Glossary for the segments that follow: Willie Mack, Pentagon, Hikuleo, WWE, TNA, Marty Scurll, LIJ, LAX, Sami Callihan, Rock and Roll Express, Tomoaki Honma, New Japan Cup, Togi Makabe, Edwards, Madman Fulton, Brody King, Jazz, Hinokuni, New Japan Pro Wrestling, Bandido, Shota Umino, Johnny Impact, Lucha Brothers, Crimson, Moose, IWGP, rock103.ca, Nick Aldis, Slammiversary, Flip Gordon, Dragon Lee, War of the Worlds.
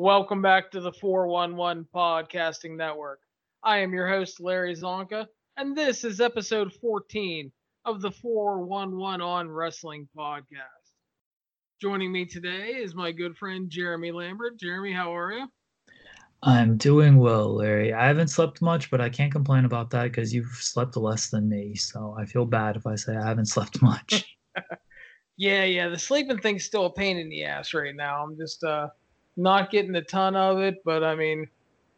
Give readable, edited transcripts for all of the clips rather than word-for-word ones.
Welcome back to the 411 Podcasting Network. I am your host, Larry Csonka, and this is episode 14 of the 411 On Wrestling Podcast. Joining me today is my good friend, Jeremy Lambert. Jeremy, how are you? I'm doing well, Larry. I haven't slept much, but I can't complain about that because you've slept less than me. So I feel bad if I say I haven't slept much. Yeah. The sleeping thing's still a pain in the ass right now. I'm just not getting a ton of it, but I mean,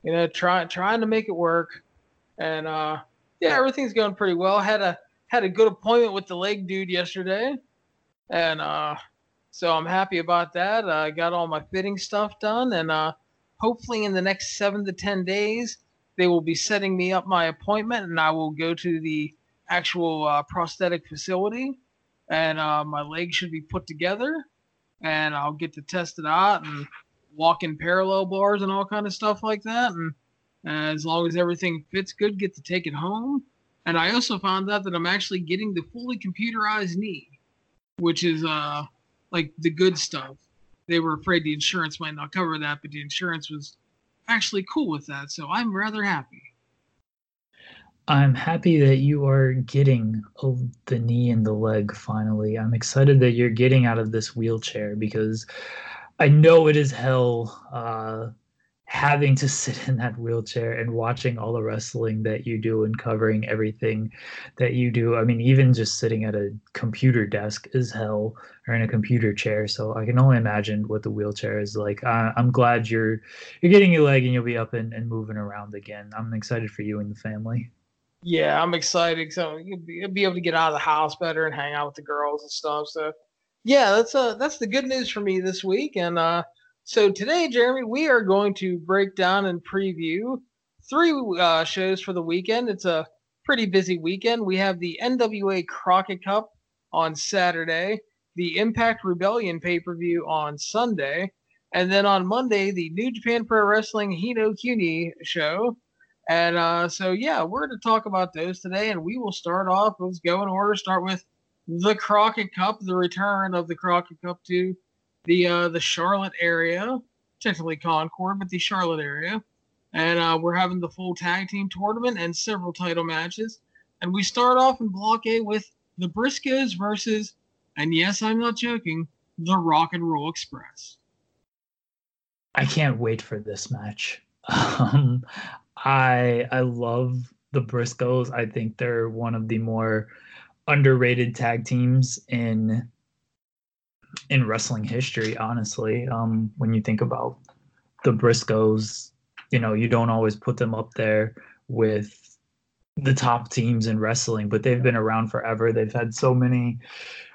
you know, trying to make it work. And everything's going pretty well. Had a good appointment with the leg dude yesterday, and so I'm happy about that. I got all my fitting stuff done, and hopefully in the next 7 to 10 days, they will be setting me up my appointment, and I will go to the actual prosthetic facility, and my leg should be put together, and I'll get to test it out and walk in parallel bars and all kind of stuff like that. And as long as everything fits good, get to take it home. And I also found out that I'm actually getting the fully computerized knee, which is like the good stuff. They were afraid the insurance might not cover that, but the insurance was actually cool with that, so I'm rather happy. I'm happy that you are getting the knee and the leg finally. I'm excited that you're getting out of this wheelchair because I know it is hell having to sit in that wheelchair and watching all the wrestling that you do and covering everything that you do. I mean, even just sitting at a computer desk is hell, or in a computer chair. So I can only imagine what the wheelchair is like. I'm glad you're getting your leg and you'll be up and moving around again. I'm excited for you and the family. Yeah, I'm excited. So you'll be able to get out of the house better and hang out with the girls and stuff. So yeah, that's the good news for me this week. And, so today, Jeremy, we are going to break down and preview three shows for the weekend. It's a pretty busy weekend. We have the NWA Crockett Cup on Saturday, the Impact Rebellion pay-per-view on Sunday, and then on Monday, the New Japan Pro Wrestling Hino Kuni show. And we're going to talk about those today, and we will start off. Let's go in order. Start with the Crockett Cup, the return of the Crockett Cup to the Charlotte area, technically Concord, but the Charlotte area. And we're having the full tag team tournament and several title matches. And we start off in Block A with the Briscoes versus, and yes, I'm not joking, the Rock and Roll Express. I can't wait for this match. I love the Briscoes. I think they're one of the more underrated tag teams in wrestling history, honestly. When you think about the Briscoes, you know, you don't always put them up there with the top teams in wrestling, but they've been around forever. They've had so many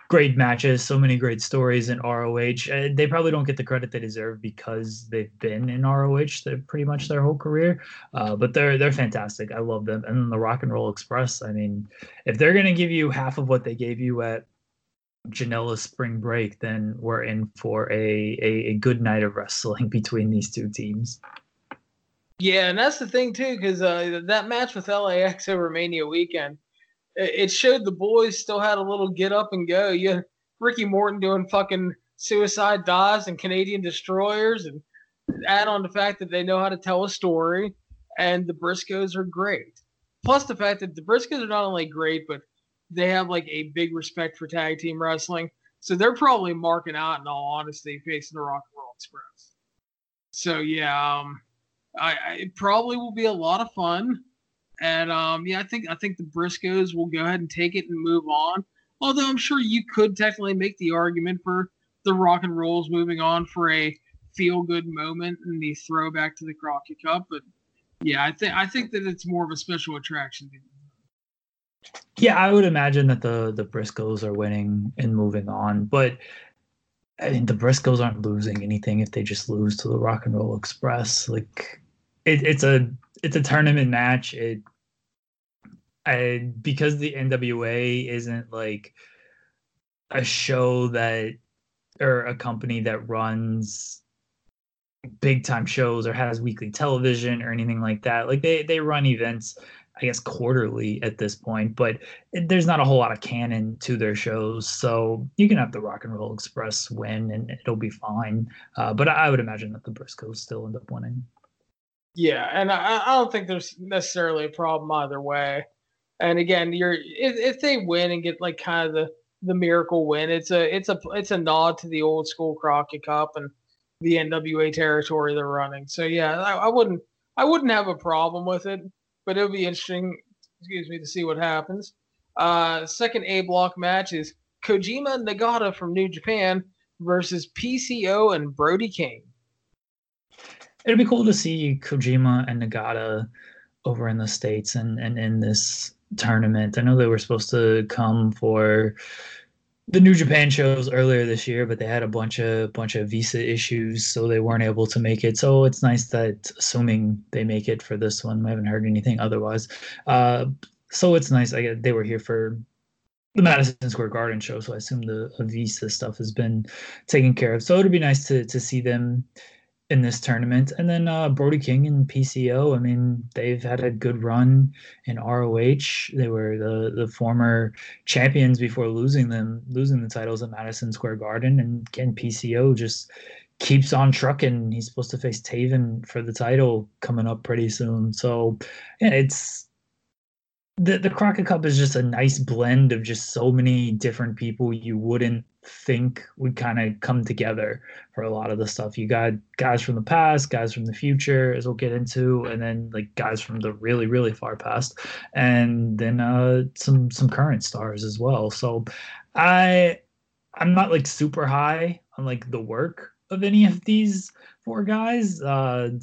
great matches, so many great stories in ROH. They probably don't get the credit they deserve because they've been in ROH pretty much their whole career, but they're fantastic. I love them. And then the Rock and Roll Express, I mean, if they're going to give you half of what they gave you at Janela Spring Break, then we're in for a good night of wrestling between these two teams. Yeah, and that's the thing too, because that match with LAX over Mania weekend, it showed the boys still had a little get up and go. You had Ricky Morton doing fucking suicide dives and Canadian destroyers, and add on the fact that they know how to tell a story, and the Briscoes are great. Plus the fact that the Briscoes are not only great, but they have like a big respect for tag team wrestling. So they're probably marking out, in all honesty, facing the Rock and Roll Express. So yeah, it probably will be a lot of fun. And I think the Briscoes will go ahead and take it and move on. Although I'm sure you could technically make the argument for the Rock and Rolls moving on for a feel good moment and the throwback to the Crockett Cup. But yeah, I think that it's more of a special attraction. Yeah, I would imagine that the Briscoes are winning and moving on, but I mean, the Briscoes aren't losing anything if they just lose to the Rock and Roll Express. Like, it's a tournament match. Because the NWA isn't like a show that, or a company that runs big time shows or has weekly television or anything like that. Like they run events I guess, quarterly at this point, but there's not a whole lot of canon to their shows. So you can have the Rock and Roll Express win and it'll be fine. But I would imagine that the Briscoes still end up winning. Yeah, and I don't think there's necessarily a problem either way. And again, if they win and get like kind of the miracle win, it's a nod to the old school Crockett Cup and the NWA territory they're running. So yeah, I wouldn't have a problem with it, but it'll be interesting, to see what happens. Second A block match is Kojima Nagata from New Japan versus PCO and Brody King. It'd be cool to see Kojima and Nagata over in the States and in this tournament. I know they were supposed to come for the New Japan shows earlier this year, but they had a bunch of visa issues, so they weren't able to make it. So it's nice that, assuming they make it for this one, I haven't heard anything otherwise. So it's nice. I guess they were here for the Madison Square Garden show, so I assume the visa stuff has been taken care of. So it'd be nice to see them in this tournament. And then Brody King and PCO, I mean, they've had a good run in ROH. They were the former champions before losing the titles at Madison Square Garden. And again, PCO just keeps on trucking. He's supposed to face Taven for the title coming up pretty soon. So yeah, it's the Crockett Cup is just a nice blend of just so many different people you wouldn't think would kind of come together for a lot of the stuff. You got guys from the past, guys from the future, as we'll get into, and then like guys from the really, really far past, and then some current stars as well. So I'm not like super high on like the work of any of these four guys.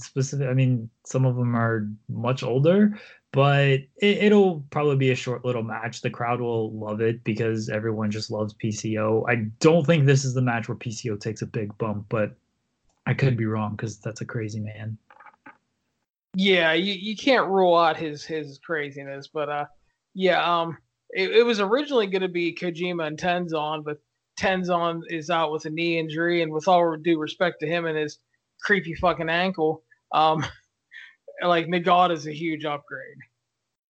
Specific, I mean, some of them are much older, but it'll probably be a short little match. The crowd will love it because everyone just loves PCO. I don't think this is the match where PCO takes a big bump, but I could be wrong because that's a crazy man. Yeah, you can't rule out his craziness, but it was originally going to be Kojima and Tenzon, but Tenzon is out with a knee injury, and with all due respect to him and his creepy fucking ankle, like Nagata's a huge upgrade.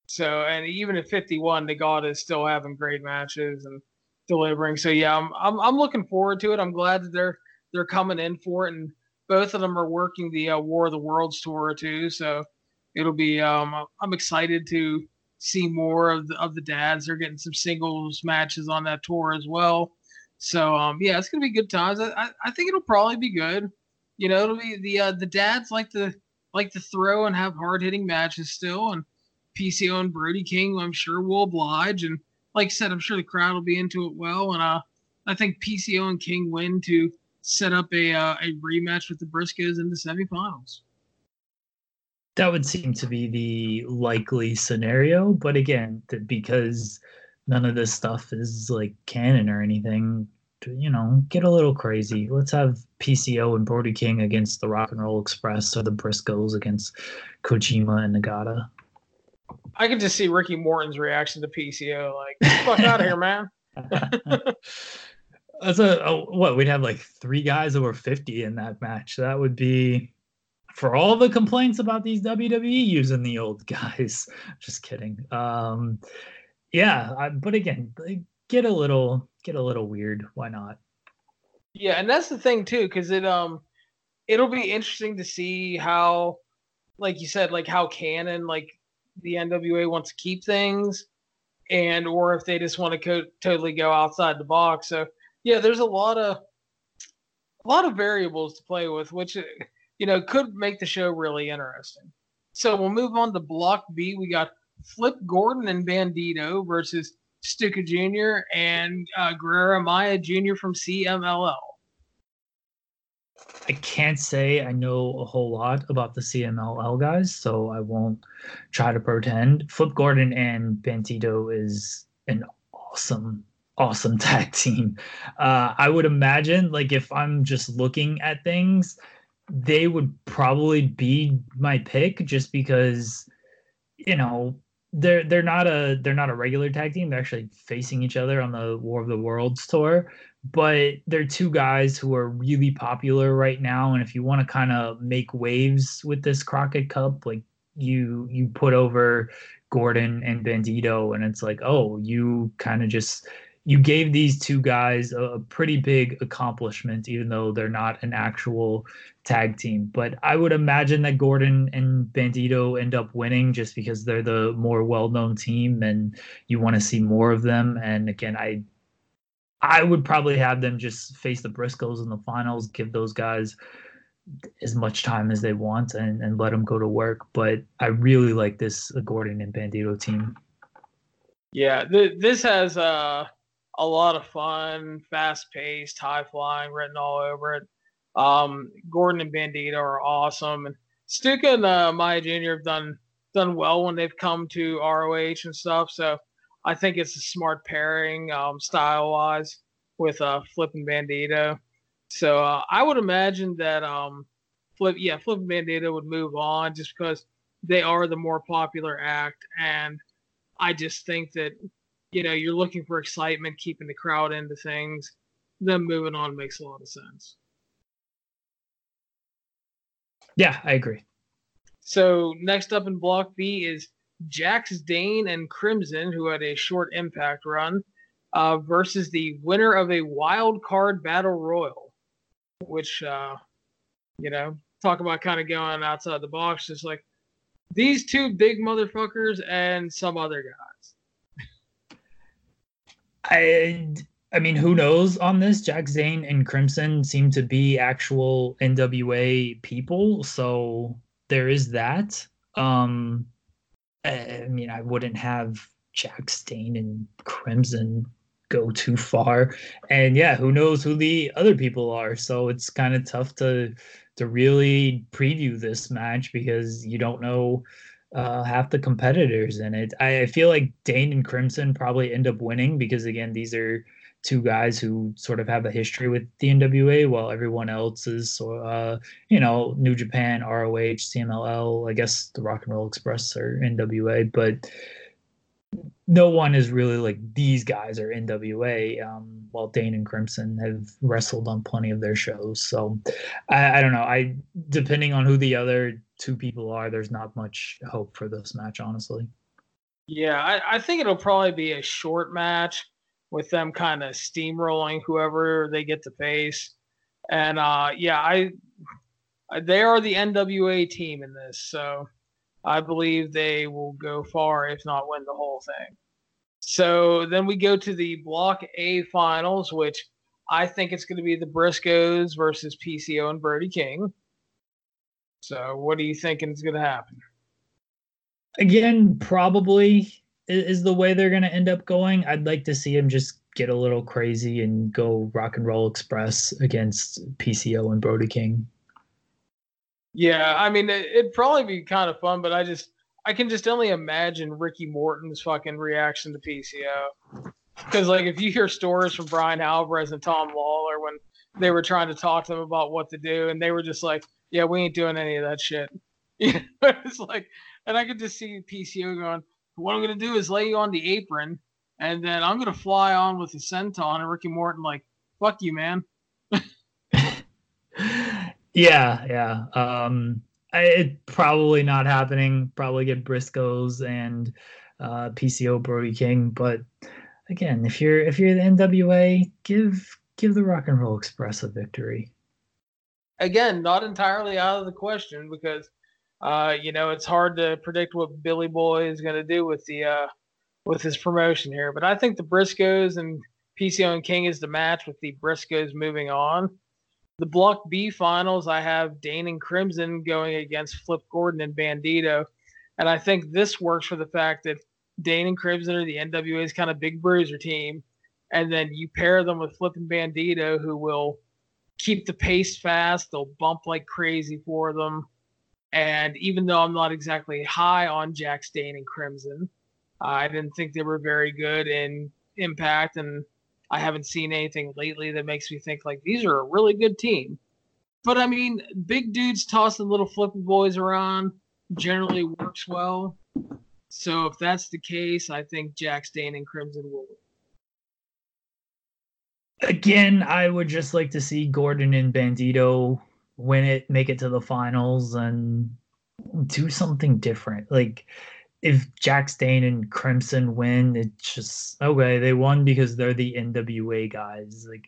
So, and even at 51, Nagata is still having great matches and delivering. So yeah, I'm looking forward to it. I'm glad that they're coming in for it, and both of them are working the War of the Worlds tour too. So it'll be I'm excited to see more of the dads. They're getting some singles matches on that tour as well. So yeah, it's gonna be good times. I think it'll probably be good. You know, it'll be the dads like to throw and have hard-hitting matches still, and PCO and Brody King, I'm sure, will oblige. And like I said, I'm sure the crowd will be into it well. And I think PCO and King win to set up a rematch with the Briscoes in the semifinals. That would seem to be the likely scenario. But again, because none of this stuff is like canon or anything, you know, get a little crazy. Let's have PCO and Brody King against the Rock and Roll Express, or the Briscoes against Kojima and Nagata. I can just see Ricky Morton's reaction to PCO, like, get the fuck out of here, man. That's we'd have like three guys over 50 in that match. That would be, for all the complaints about these WWE using the old guys. Just kidding. But again, like, get a little weird. Why not? Yeah, and that's the thing too, because it'll be interesting to see how, like you said, like how canon like the NWA wants to keep things, and or if they just want to totally go outside the box. So yeah, there's a lot of variables to play with, which could make the show really interesting. So we'll move on to Block B. We got Flip Gordon and Bandido versus Stuka Jr. and Guerrero Maya Jr. from CMLL. I can't say I know a whole lot about the CMLL guys, so I won't try to pretend. Flip Gordon and Bandido is an awesome tag team. I would imagine, like, if I'm just looking at things, they would probably be my pick just because, you know, They're not a regular tag team. They're actually facing each other on the War of the Worlds tour, but they're two guys who are really popular right now. And if you want to kind of make waves with this Crockett Cup, like you put over Gordon and Bandido, and it's like, oh, you kind of just, you gave these two guys a pretty big accomplishment, even though they're not an actual tag team. But I would imagine that Gordon and Bandido end up winning just because they're the more well-known team and you want to see more of them. And again, I would probably have them just face the Briscoes in the finals, give those guys as much time as they want, and let them go to work. But I really like this Gordon and Bandido team. Yeah, this has a lot of fun, fast-paced, high-flying written all over it. Gordon and Bandido are awesome. And Stuka and Maya Jr. have done well when they've come to ROH and stuff, so I think it's a smart pairing style-wise with Flip and Bandido. So I would imagine that Flip and Bandido would move on just because they are the more popular act, and I just think that, you know, you're looking for excitement, keeping the crowd into things. Them moving on makes a lot of sense. Yeah, I agree. So next up in Block B is Jax Dane and Crimson, who had a short Impact run, versus the winner of a wild card battle royal, which, you know, talk about kind of going outside the box, just like these two big motherfuckers and some other guys. I mean, who knows on this? Jax Dane and Crimson seem to be actual NWA people, so there is that. I mean, I wouldn't have Jax Dane and Crimson go too far. And yeah, who knows who the other people are, so it's kind of tough to really preview this match because you don't know half the competitors in it. I feel like Dane and Crimson probably end up winning because, again, these are two guys who sort of have a history with the NWA while everyone else is, you know, New Japan, ROH, CMLL, I guess the Rock and Roll Express or NWA, but no one is really like these guys are NWA, while Dane and Crimson have wrestled on plenty of their shows. So I don't know. Depending on who the other two people are, there's not much hope for this match, honestly. Yeah, I think it'll probably be a short match with them kind of steamrolling whoever they get to face. And yeah, they are the NWA team in this, so I believe they will go far, if not win the whole thing. So then we go to the Block A finals, which I think it's going to be the Briscoes versus PCO and Brody King. So what are you thinking is going to happen? Again, probably is the way they're going to end up going. I'd like to see him just get a little crazy and go Rock and Roll Express against PCO and Brody King. Yeah, I mean, it'd probably be kind of fun, but I can just only imagine Ricky Morton's fucking reaction to PCO. Because, like, if you hear stories from Brian Alvarez and Tom Lawler when they were trying to talk to them about what to do, and they were just like, yeah, we ain't doing any of that shit. You know? It's like, and I could just see PCO going, what I'm going to do is lay you on the apron, and then I'm going to fly on with the senton, and Ricky Morton like, fuck you, man. Yeah. It's probably not happening. Probably get Briscoes and PCO Brody King. But again, if you're the NWA, give the Rock and Roll Express a victory. Again, not entirely out of the question because you know, it's hard to predict what Billy Boy is going to do with the with his promotion here. But I think the Briscoes and PCO and King is the match, with the Briscoes moving on. The Block B finals, I have Dane and Crimson going against Flip Gordon and Bandido. And I think this works for the fact that Dane and Crimson are the NWA's kind of big bruiser team. And then you pair them with Flip and Bandido, who will keep the pace fast. They'll bump like crazy for them. And even though I'm not exactly high on Jax Dane and Crimson, I didn't think they were very good in Impact, and I haven't seen anything lately that makes me think, like, these are a really good team. But, I mean, big dudes tossing little flippy boys around generally works well. So if that's the case, I think Jax Dane and Crimson will win. Again, I would just like to see Gordon and Bandido win it, make it to the finals, and do something different. Like, if Jax Dane and Crimson win, it's just, okay, they won because they're the NWA guys. Like,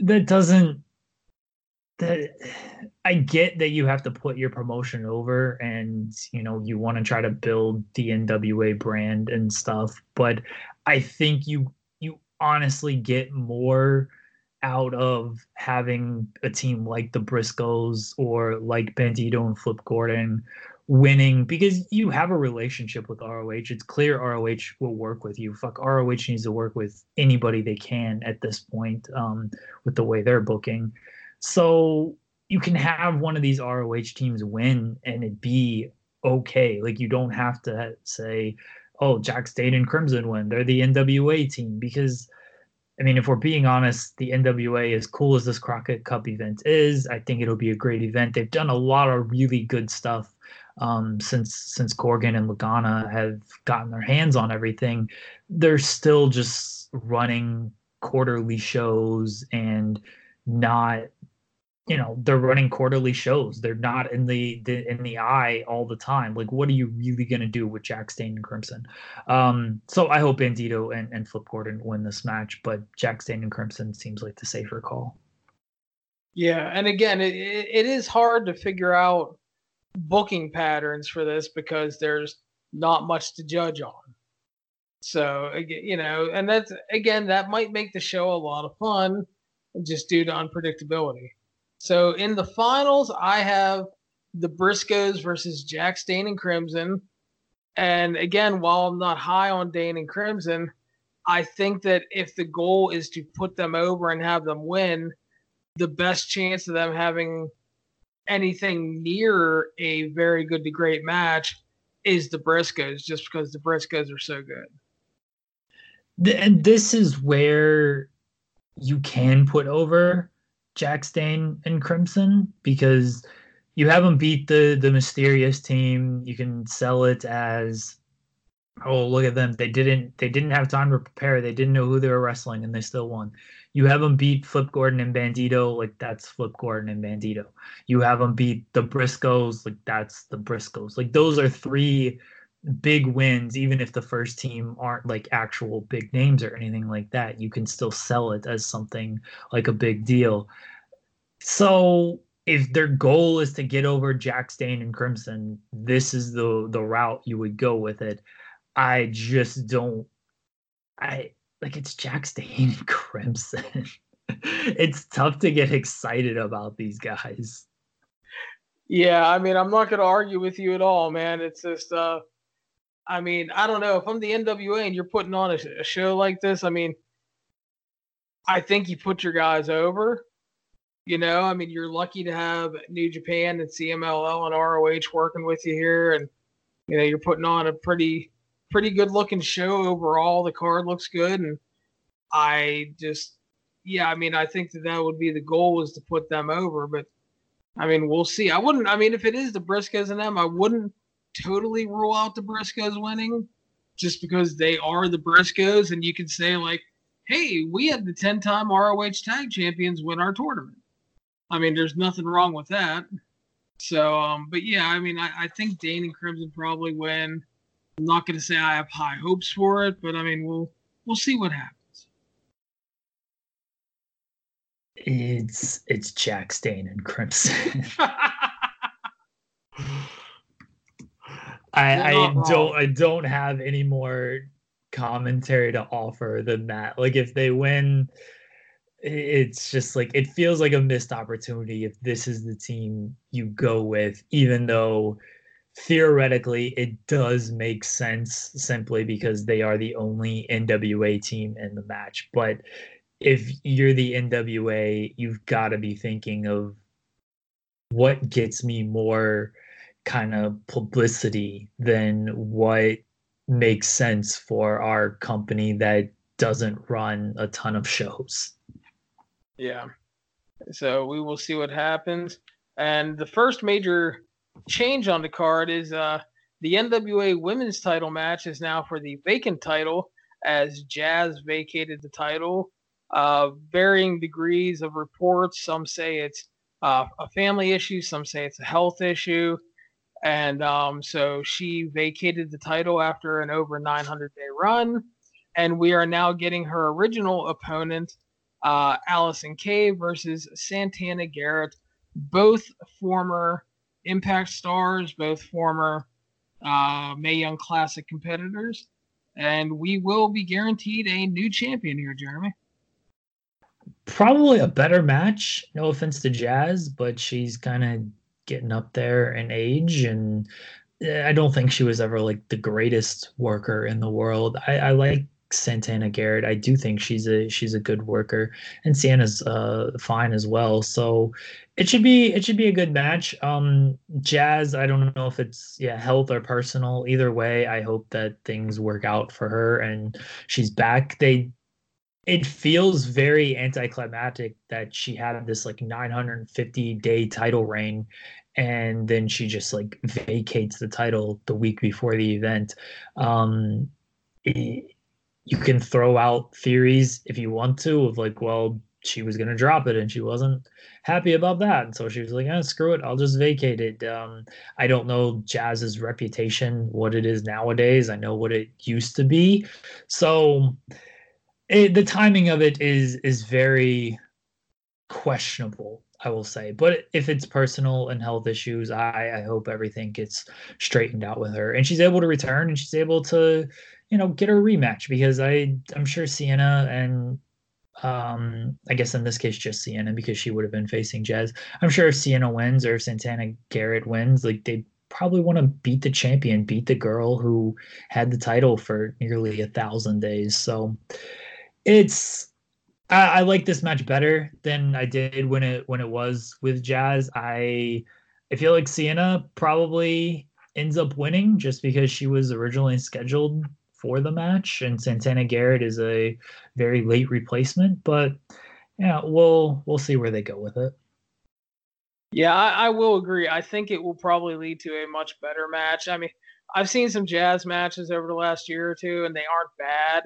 that doesn't, that, I get that you have to put your promotion over and, you know, you want to try to build the NWA brand and stuff, but I think you honestly get more out of having a team like the Briscoes or like Bandido and Flip Gordon winning, because you have a relationship with ROH. It's clear ROH will work with you. Fuck, ROH needs to work with anybody they can at this point, with the way they're booking. So you can have one of these ROH teams win and it be okay. Like, you don't have to say, oh, Jax Dane and Crimson win, they're the NWA team, because, I mean, if we're being honest, the NWA, as cool as this Crockett Cup event is, I think it'll be a great event. They've done a lot of really good stuff since Corgan and Lagana have gotten their hands on everything. They're still just running quarterly shows and not, you know, they're running quarterly shows. They're not in the eye all the time. Like, what are you really going to do with Jax Dane and Crimson? So I hope Bandido and Flip Gordon win this match, but Jax Dane and Crimson seems like the safer call. Yeah, and again, it is hard to figure out booking patterns for this because there's not much to judge on. So, you know, and that's, again, that might make the show a lot of fun just due to unpredictability. So in the finals, I have the Briscoes versus Jax Dane and Crimson. And again, while I'm not high on Dane and Crimson, I think that if the goal is to put them over and have them win, the best chance of them having anything near a very good to great match is the Briscoes, just because the Briscoes are so good. And this is where you can put over Jax Dane and Crimson, because you have them beat the mysterious team. You can sell it as, oh, look at them, they didn't have time to prepare, they didn't know who they were wrestling, and they still won. You have them beat Flip Gordon and Bandido, like, that's Flip Gordon and Bandido. You have them beat the Briscoes, like, that's the Briscoes. Like, those are three big wins. Even if the first team aren't like actual big names or anything like that, you can still sell it as something like a big deal. So if their goal is to get over Jax Dane and Crimson, this is the route you would go with it. I just don't, I like, it's Jax Dane and Crimson. It's tough to get excited about these guys. Yeah, I mean, I'm not going to argue with you at all, man. It's just I mean, I don't know. If I'm the NWA and you're putting on a show like this, I mean, I think you put your guys over. You know, I mean, you're lucky to have New Japan and CMLL and ROH working with you here. And, you know, you're putting on a pretty good-looking show overall. The card looks good. And I just, yeah, I mean, I think that would be the goal, was to put them over. But, I mean, we'll see. I wouldn't, I mean, if it is the Briscoes and them, I wouldn't totally rule out the Briscoes winning, just because they are the Briscoes, and you can say, like, hey, we had the 10-time ROH tag champions win our tournament. I mean, there's nothing wrong with that. So, but yeah, I mean, I think Dane and Crimson probably win. I'm not going to say I have high hopes for it, but I mean, we'll see what happens. It's Jax Dane and Crimson. I don't have any more commentary to offer than that. Like, if they win, it's just like, it feels like a missed opportunity if this is the team you go with, even though theoretically it does make sense simply because they are the only NWA team in the match. But if you're the NWA, you've got to be thinking of what gets me more kind of publicity than what makes sense for our company that doesn't run a ton of shows. Yeah. So we will see what happens. And the first major change on the card is the NWA women's title match is now for the vacant title, as Jazz vacated the title. Varying degrees of reports. Some say it's a family issue. Some say it's a health issue. And so she vacated the title after an over 900-day run. And we are now getting her original opponent, Allison Kay versus Santana Garrett, both former Impact stars, both former Mae Young Classic competitors. And we will be guaranteed a new champion here, Jeremy. Probably a better match. No offense to Jazz, but she's kind of getting up there in age, and I don't think she was ever like the greatest worker in the world. I like Santana Garrett. I do think she's a good worker, and Santa's fine as well. So it should be a good match. Jazz, I don't know if it's health or personal. Either way, I hope that things work out for her and she's back. It feels very anticlimactic that she had this like 950-day title reign, and then she just like vacates the title the week before the event. You can throw out theories if you want to of like, well, she was going to drop it and she wasn't happy about that. And so she was like, screw it, I'll just vacate it. I don't know Jazz's reputation, what it is nowadays. I know what it used to be. So the timing of it is very questionable, I will say. But if it's personal and health issues, I hope everything gets straightened out with her. And she's able to return, and she's able to, get her rematch, because I'm sure Sienna and I guess in this case just Sienna, because she would have been facing Jazz. I'm sure if Sienna wins or if Santana Garrett wins, like they probably want to beat the champion, beat the girl who had the title for nearly 1,000 days. So I like this match better than I did when it was with Jazz. I feel like Sienna probably ends up winning just because she was originally scheduled for the match, and Santana Garrett is a very late replacement, but we'll see where they go with it. Yeah, I will agree. I think it will probably lead to a much better match. I mean, I've seen some Jazz matches over the last year or two, and they aren't bad,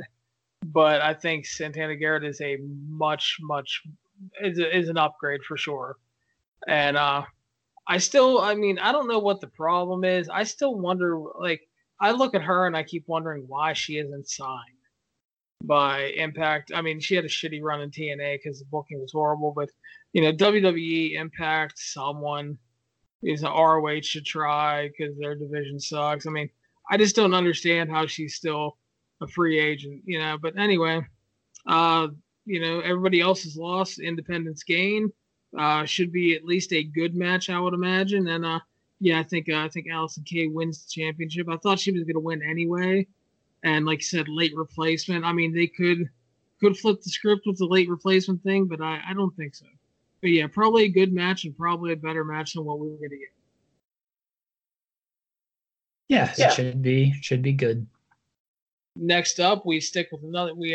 but I think Santana Garrett is a much an upgrade for sure. And I don't know what the problem is. I still wonder, like, I look at her and I keep wondering why she isn't signed by Impact. I mean, she had a shitty run in TNA because the booking was horrible, but WWE, Impact, someone is an ROH to try because their division sucks. I mean, I just don't understand how she's still a free agent, But anyway, everybody else is lost, independence gain. Should be at least a good match, I would imagine, and I think Allison Kay wins the championship. I thought she was going to win anyway, and like you said, late replacement. I mean, they could flip the script with the late replacement thing, but I don't think so. But yeah, probably a good match and probably a better match than what we were going to get. Yeah. It should be good. Next up, we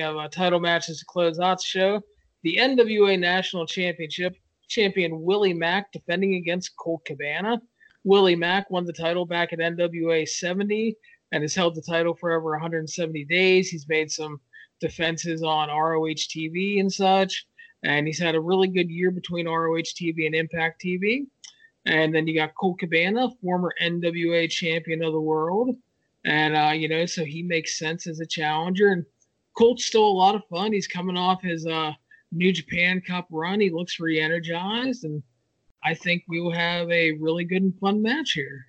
have title matches to close out the show. The NWA National Championship champion Willie Mack defending against Colt Cabana. Willie Mack won the title back at NWA 70 and has held the title for over 170 days. He's made some defenses on ROH TV and such, and he's had a really good year between ROH TV and Impact TV. And then you got Colt Cabana, former NWA champion of the world, and so he makes sense as a challenger. And Colt's still a lot of fun. He's coming off his New Japan Cup run. He looks re-energized, and I think we will have a really good and fun match here.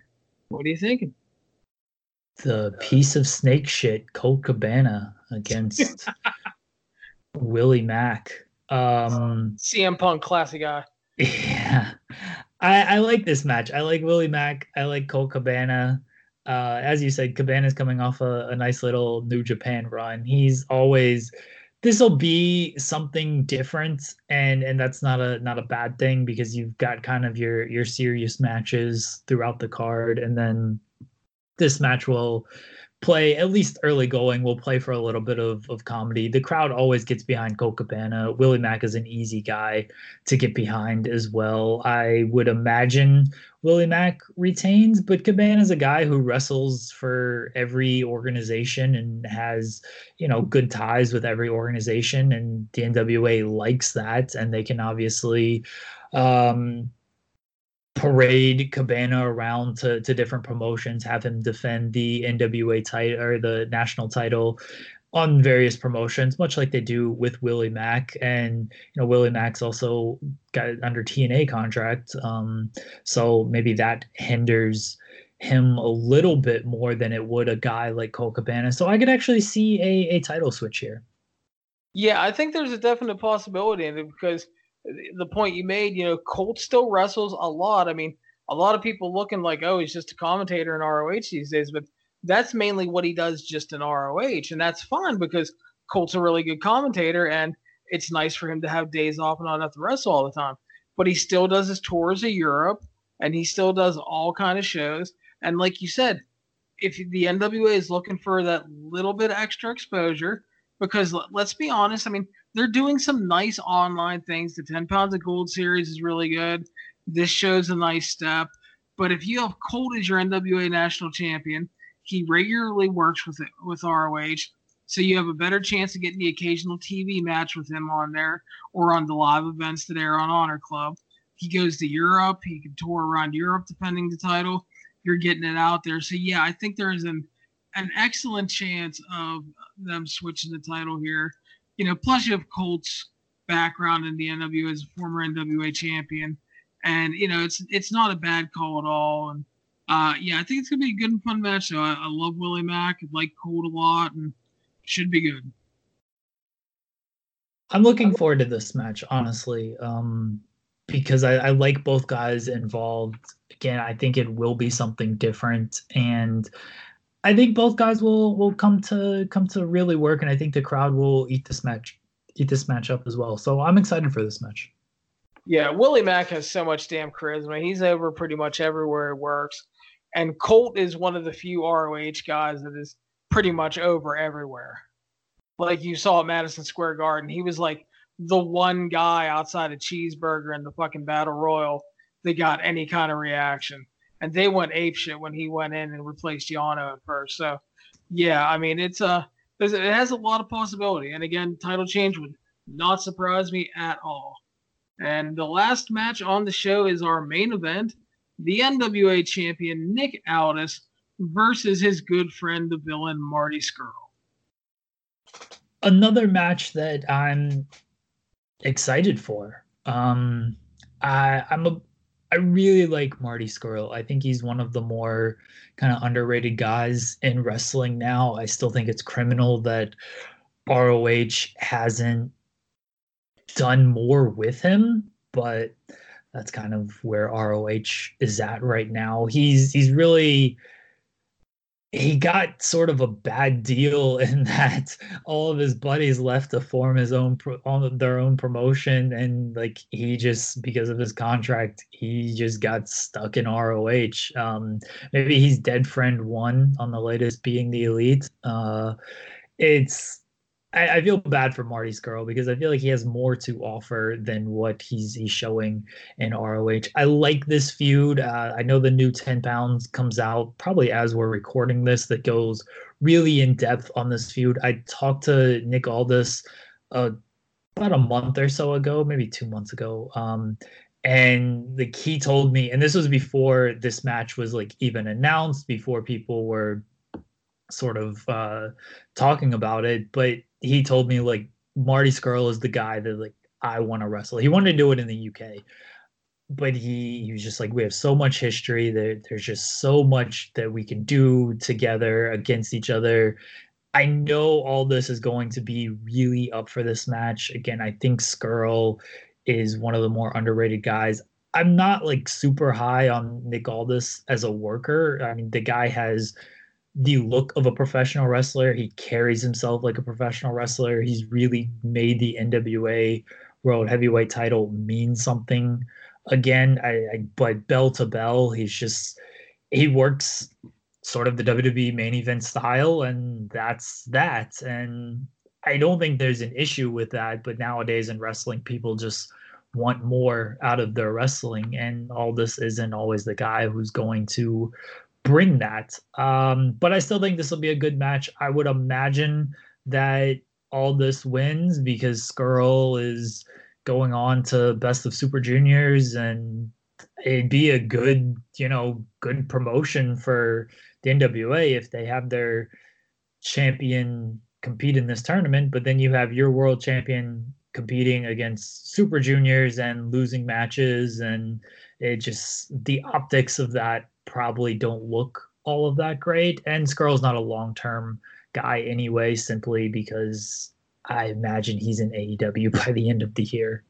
What are you thinking? The piece of snake shit, Colt Cabana against Willie Mack. CM Punk, classy guy. Yeah. I like this match. I like Willie Mack. I like Colt Cabana. As you said, Cabana's coming off a nice little New Japan run. He's always... This'll be something different, and that's not a bad thing, because you've got kind of your serious matches throughout the card, and then this match will play, at least early going, will play for a little bit of comedy. The crowd always gets behind Colt Cabana. Willie Mack is an easy guy to get behind as well. I would imagine Willie Mack retains, but Cabana is a guy who wrestles for every organization and has, good ties with every organization, and the NWA likes that, and they can obviously parade Cabana around to different promotions, have him defend the NWA title or the national title on various promotions, much like they do with Willie Mack. And, you know, Willie Mack's also got under TNA contract. So maybe that hinders him a little bit more than it would a guy like Colt Cabana. So I could actually see a title switch here. Yeah, I think there's a definite possibility in it because the point you made, you know, Colt still wrestles a lot. I mean, a lot of people looking like, oh, he's just a commentator in ROH these days, but that's mainly what he does just in ROH. And that's fine because Colt's a really good commentator and it's nice for him to have days off and not have to wrestle all the time. But he still does his tours of Europe and he still does all kind of shows. And like you said, if the NWA is looking for that little bit of extra exposure, because let's be honest, I mean, they're doing some nice online things. The 10 Pounds of Gold series is really good. This show's a nice step. But if you have Colt as your NWA national champion, he regularly works with it, with ROH, so you have a better chance of getting the occasional TV match with him on there or on the live events that air on Honor Club. He goes to Europe. He can tour around Europe depending on the title. You're getting it out there. So, yeah, I think there is an excellent chance of them switching the title here. You know, plus you have Colt's background in the NWA as a former NWA champion. And, you know, it's not a bad call at all. And, yeah, I think it's going to be a good and fun match. So I love Willie Mack. I like Colt a lot and should be good. I'm looking forward to this match, honestly, because I like both guys involved. Again, I think it will be something different. And I think both guys will come to really work. And I think the crowd will eat this match up as well. So I'm excited for this match. Yeah, Willie Mack has so much damn charisma. He's over pretty much everywhere he works. And Colt is one of the few ROH guys that is pretty much over everywhere. Like you saw at Madison Square Garden, he was like the one guy outside of Cheeseburger in the fucking Battle Royal that got any kind of reaction. And they went apeshit when he went in and replaced Yano at first. So, yeah, I mean, it has a lot of possibility. And, again, title change would not surprise me at all. And the last match on the show is our main event, the NWA champion Nick Aldis versus his good friend, the villain, Marty Scurll. Another match that I'm excited for. I really like Marty Scurll. I think he's one of the more kind of underrated guys in wrestling now. I still think it's criminal that ROH hasn't done more with him, but that's kind of where ROH is at right now. He got sort of a bad deal in that all of his buddies left to form his own their own promotion, and like he just, because of his contract, he just got stuck in ROH. Maybe he's dead friend one on the latest Being the Elite. I feel bad for Marty Scurll because I feel like he has more to offer than what he's showing in ROH. I like this feud. I know the new 10 Pounds comes out probably as we're recording this that goes really in depth on this feud. I talked to Nick Aldis about a month or so ago, maybe 2 months ago. And like he told me, and this was before this match was like even announced, before people were sort of talking about it, but he told me like Marty Scurll is the guy that like I want to wrestle. He wanted to do it in the UK, but he was just like, we have so much history that there's just so much that we can do together against each other. I know all this is going to be really up for this match. Again, I think Scurll is one of the more underrated guys. I'm not like super high on Nick Aldis as a worker. I mean, the guy has the look of a professional wrestler. He carries himself like a professional wrestler. He's really made the NWA World Heavyweight title mean something again. But bell to bell, he works sort of the WWE main event style, and that's that. And I don't think there's an issue with that, but nowadays in wrestling, people just want more out of their wrestling, and Aldis isn't always the guy who's going to bring that. But I still think this will be a good match. I would imagine that Aldis wins because Scurll is going on to Best of Super Juniors and it'd be a good, you know, good promotion for the NWA if they have their champion compete in this tournament. But then you have your world champion competing against super juniors and losing matches, and it just, the optics of that probably don't look all of that great. And Scurll's not a long-term guy anyway, simply because I imagine he's in AEW by the end of the year.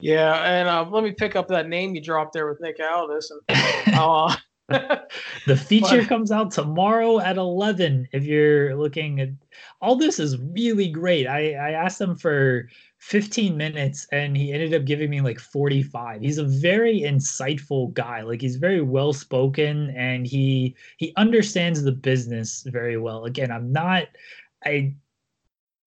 Yeah, and let me pick up that name you dropped there with Nick Aldis. And, the feature comes out tomorrow at 11. If you're looking at all, this is really great. I asked him for 15 minutes and he ended up giving me like 45. He's a very insightful guy. Like, he's very well spoken, and he understands the business very well. Again,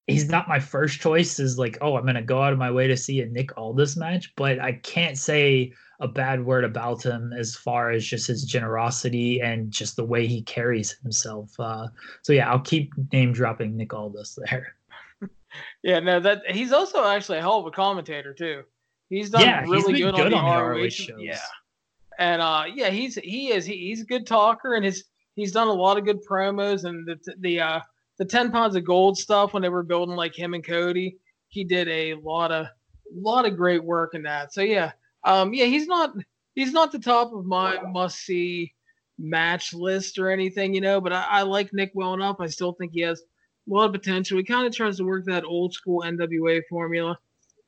he's not my first choice is like, oh, I'm going to go out of my way to see a Nick Aldis match, but I can't say a bad word about him as far as just his generosity and just the way he carries himself. So yeah, I'll keep name dropping Nick Aldis there. Yeah, no, that he's also actually a hell of a commentator too. He's done really good on the ROH shows. Yeah. And he's a good talker, and he's done a lot of good promos, and the 10 pounds of gold stuff when they were building like him and Cody, he did a lot of great work in that. So yeah, he's not the top of my must see match list or anything, you know, but I like Nick well enough. I still think he has a lot of potential. He kind of tries to work that old school NWA formula.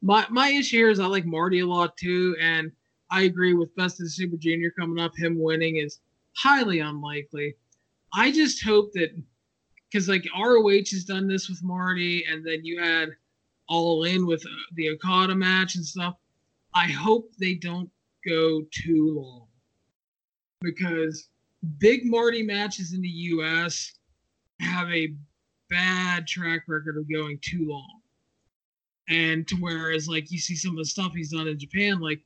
My issue here is I like Marty a lot too, and I agree with Best of the Super Junior coming up. Him winning is highly unlikely. I just hope that, because like ROH has done this with Marty, and then you had All In with the Okada match and stuff. I hope they don't go too long, because big Marty matches in the U.S. have a bad track record of going too long. And to whereas like you see some of the stuff he's done in Japan, like,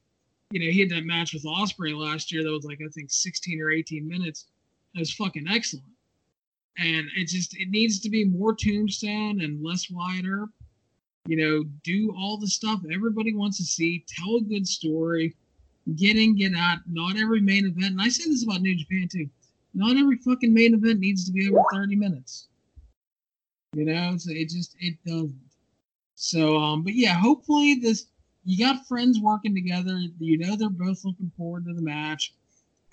you know, he had that match with Ospreay last year that was like, I think 16 or 18 minutes. It was fucking excellent. And it needs to be more Tombstone and less Wyatt Earp. You know, do all the stuff everybody wants to see. Tell a good story. Get in, get out. Not every main event, and I say this about New Japan too, not every fucking main event needs to be over 30 minutes. You know, so it doesn't. So, but yeah, hopefully you got friends working together. You know, they're both looking forward to the match.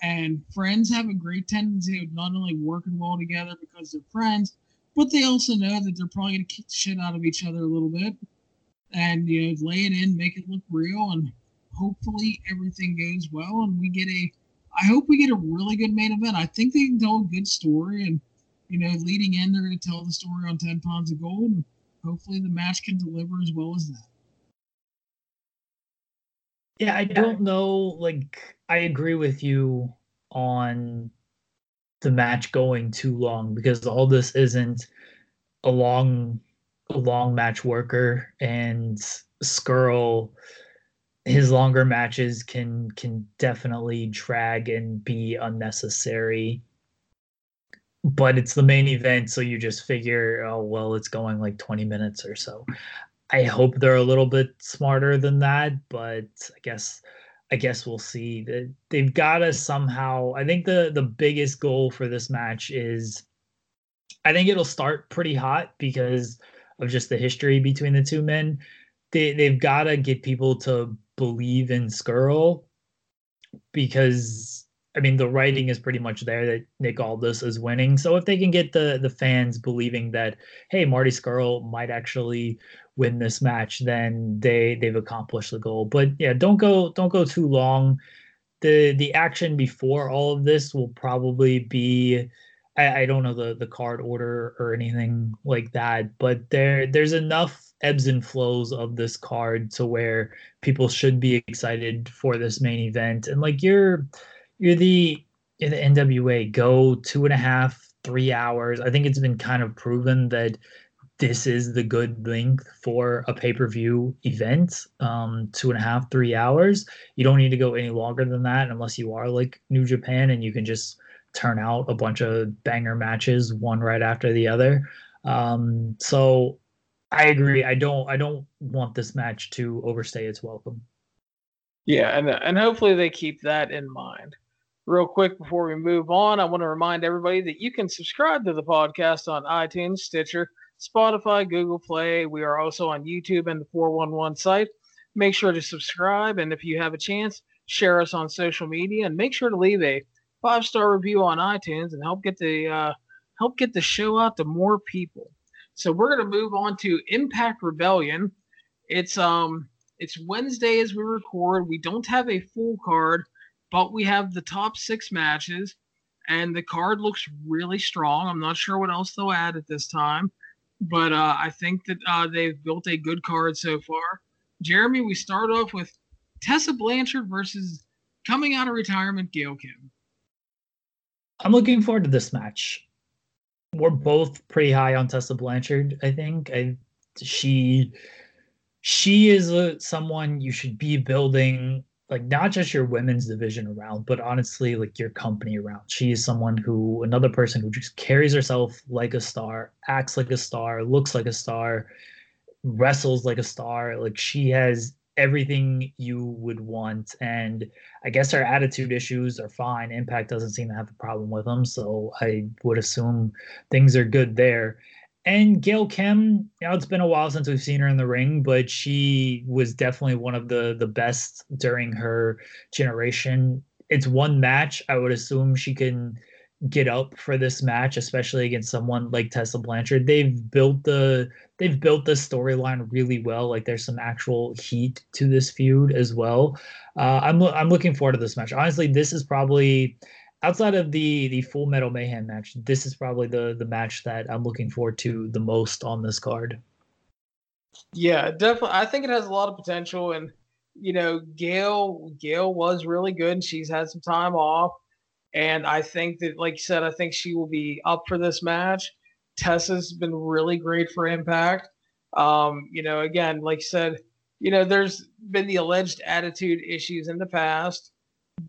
And friends have a great tendency of not only working well together because they're friends, but they also know that they're probably going to kick the shit out of each other a little bit. And, you know, lay it in, make it look real, and hopefully everything goes well. And I hope we get a really good main event. I think they can tell a good story. And, you know, leading in, they're going to tell the story on 10 pounds of gold. And hopefully the match can deliver as well as that. Yeah, I don't know, like, I agree with you on the match going too long, because all this isn't a long match worker, and Scurll, his longer matches can definitely drag and be unnecessary. But it's the main event, so you just figure, oh, well, it's going like 20 minutes or so. I hope they're a little bit smarter than that, but I guess we'll see. They've got to somehow. I think the biggest goal for this match is, I think it'll start pretty hot because of just the history between the two men. They've got to get people to believe in Scurll, because I mean the writing is pretty much there that Nick Aldis is winning. So if they can get the fans believing that, hey, Marty Scurll might actually win this match, then they've accomplished the goal. But yeah, don't go too long. The action before all of this will probably be, I don't know the card order or anything like that, but there's enough ebbs and flows of this card to where people should be excited for this main event. And like you're the NWA, go 2.5-3 hours. I think it's been kind of proven that this is the good length for a pay-per-view event, 2.5-3 hours. You don't need to go any longer than that unless you are like New Japan and you can just turn out a bunch of banger matches, one right after the other. So I agree. I don't want this match to overstay its welcome. Yeah, and hopefully they keep that in mind. Real quick before we move on, I want to remind everybody that you can subscribe to the podcast on iTunes, Stitcher, Spotify, Google Play. We are also on YouTube and the 411 site. Make sure to subscribe, and if you have a chance, share us on social media, and make sure to leave a 5-star review on iTunes and help get the show out to more people. So we're going to move on to Impact Rebellion. It's Wednesday as we record. We don't have a full card, but we have the top 6 matches, and the card looks really strong. I'm not sure what else they'll add at this time, but I think that they've built a good card so far. Jeremy, we start off with Tessa Blanchard versus coming out of retirement Gail Kim. I'm looking forward to this match. We're both pretty high on Tessa Blanchard, I think. She is someone you should be building, like, not just your women's division around, but honestly, like, your company around. She is someone who, another person who just carries herself like a star, acts like a star, looks like a star, wrestles like a star. Like, she has everything you would want. And I guess her attitude issues are fine. Impact doesn't seem to have a problem with them, so I would assume things are good there. And Gail Kim, you know, it's been a while since we've seen her in the ring, but she was definitely one of the best during her generation. It's one match. I would assume she can get up for this match, especially against someone like Tessa Blanchard. They've built the storyline really well. Like, there's some actual heat to this feud as well. I'm looking forward to this match. Honestly, this is probably, outside of the Full Metal Mayhem match, this is probably the match that I'm looking forward to the most on this card. Yeah, definitely. I think it has a lot of potential. And, you know, Gail was really good, and she's had some time off. And I think that, like you said, I think she will be up for this match. Tessa's been really great for Impact. You know, again, like you said, you know, there's been the alleged attitude issues in the past,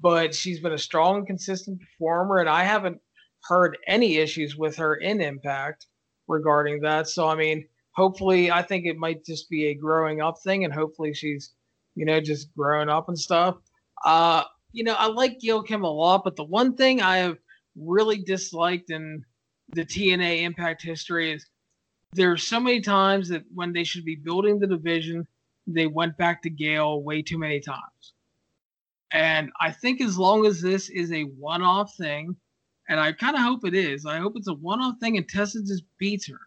but she's been a strong and consistent performer, and I haven't heard any issues with her in Impact regarding that. So, I mean, hopefully, I think it might just be a growing up thing, and hopefully she's, you know, just growing up and stuff. You know, I like Gail Kim a lot, but the one thing I have really disliked in the TNA Impact history is there's so many times that when they should be building the division, they went back to Gail way too many times. And I think as long as this is a one-off thing, and I kind of hope it is, I hope it's a one-off thing and Tessa just beats her.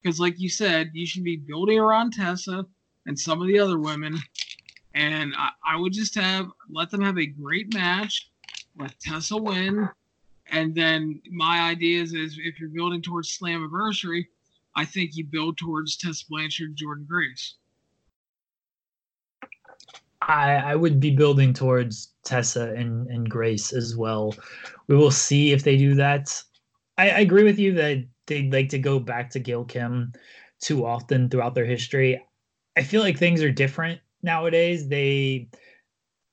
Because like you said, you should be building around Tessa and some of the other women. And I would just let them have a great match, let Tessa win. And then my idea is if you're building towards Slammiversary, I think you build towards Tessa Blanchard and Jordan Grace. I would be building towards Tessa and Grace as well. We will see if they do that. I agree with you that they'd like to go back to Gail Kim too often throughout their history. I feel like things are different nowadays. They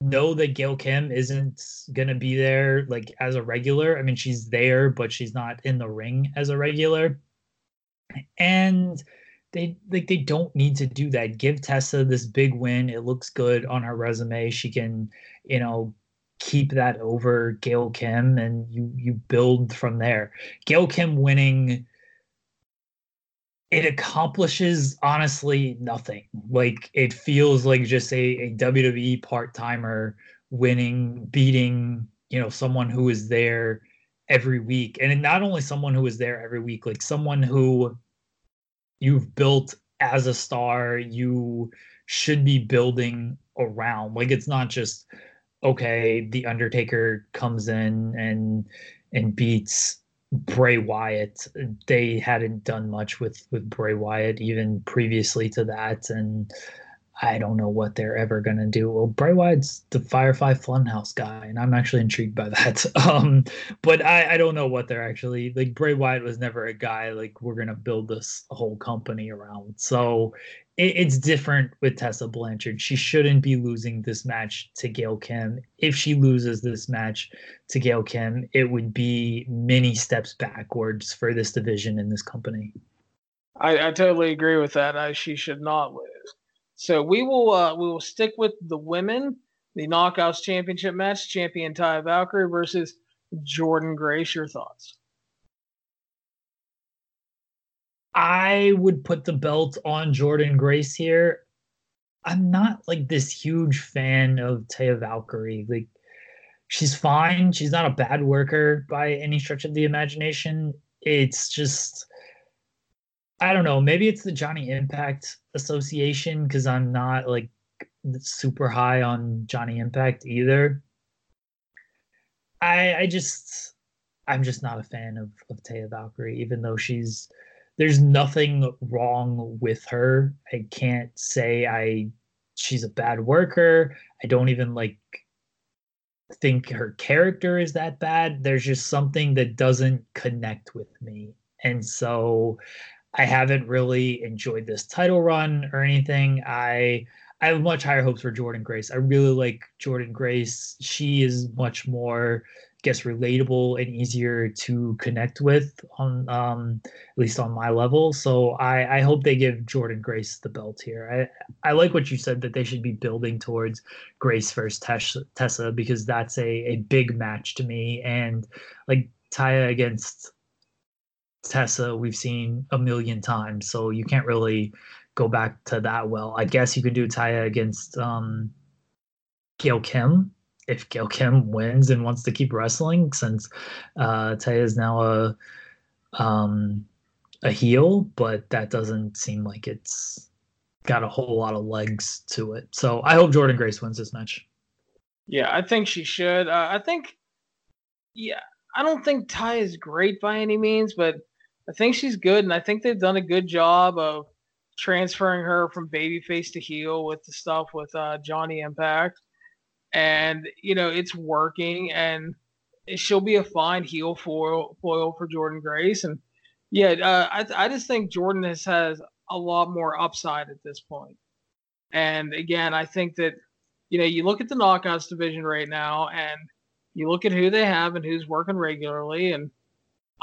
know that Gail Kim isn't going to be there, like, as a regular. I mean, she's there, but she's not in the ring as a regular. And They don't need to do that. Give Tessa this big win. It looks good on her resume. She can, you know, keep that over Gail Kim, and you build from there. Gail Kim winning, it accomplishes honestly nothing. Like, it feels like just a WWE part-timer winning, beating, you know, someone who is there every week. And not only someone who is there every week, like someone who you've built as a star, you should be building around. Like, it's not just, okay, The Undertaker comes in and beats Bray Wyatt. They hadn't done much with Bray Wyatt even previously to that, and I don't know what they're ever going to do. Well, Bray Wyatt's the Firefly Funhouse guy, and I'm actually intrigued by that. But I don't know what they're actually... Like, Bray Wyatt was never a guy, like, we're going to build this whole company around. So it's different with Tessa Blanchard. She shouldn't be losing this match to Gail Kim. If she loses this match to Gail Kim, it would be many steps backwards for this division in this company. I totally agree with that. She should not lose. So we will stick with the women, the Knockouts Championship match, champion Taya Valkyrie versus Jordan Grace. Your thoughts? I would put the belt on Jordan Grace here. I'm not like this huge fan of Taya Valkyrie. Like, she's fine. She's not a bad worker by any stretch of the imagination. It's just, I don't know. Maybe it's the Johnny Impact association, because I'm not like super high on Johnny Impact either. I'm just not a fan of Taya Valkyrie, even though she's, there's nothing wrong with her. I can't say she's a bad worker. I don't even like think her character is that bad. There's just something that doesn't connect with me. And so I haven't really enjoyed this title run or anything. I have much higher hopes for Jordan Grace. I really like Jordan Grace. She is much more, I guess, relatable and easier to connect with, on at least on my level. So I hope they give Jordan Grace the belt here. I like what you said, that they should be building towards Grace versus Tessa, because that's a big match to me. And like Taya against Tessa, we've seen a million times. So you can't really go back to that. Well, I guess you could do Taya against Gail Kim, if Gail Kim wins and wants to keep wrestling, since Taya is now a heel, but that doesn't seem like it's got a whole lot of legs to it. So I hope Jordan Grace wins this match. Yeah, I think she should. I don't think Taya is great by any means, but I think she's good, and I think they've done a good job of transferring her from babyface to heel with the stuff with Johnny Impact, and you know it's working, and she'll be a fine heel foil for Jordan Grace. And I just think Jordan has a lot more upside at this point. And again, I think that you look at the Knockouts division right now, and you look at who they have and who's working regularly, and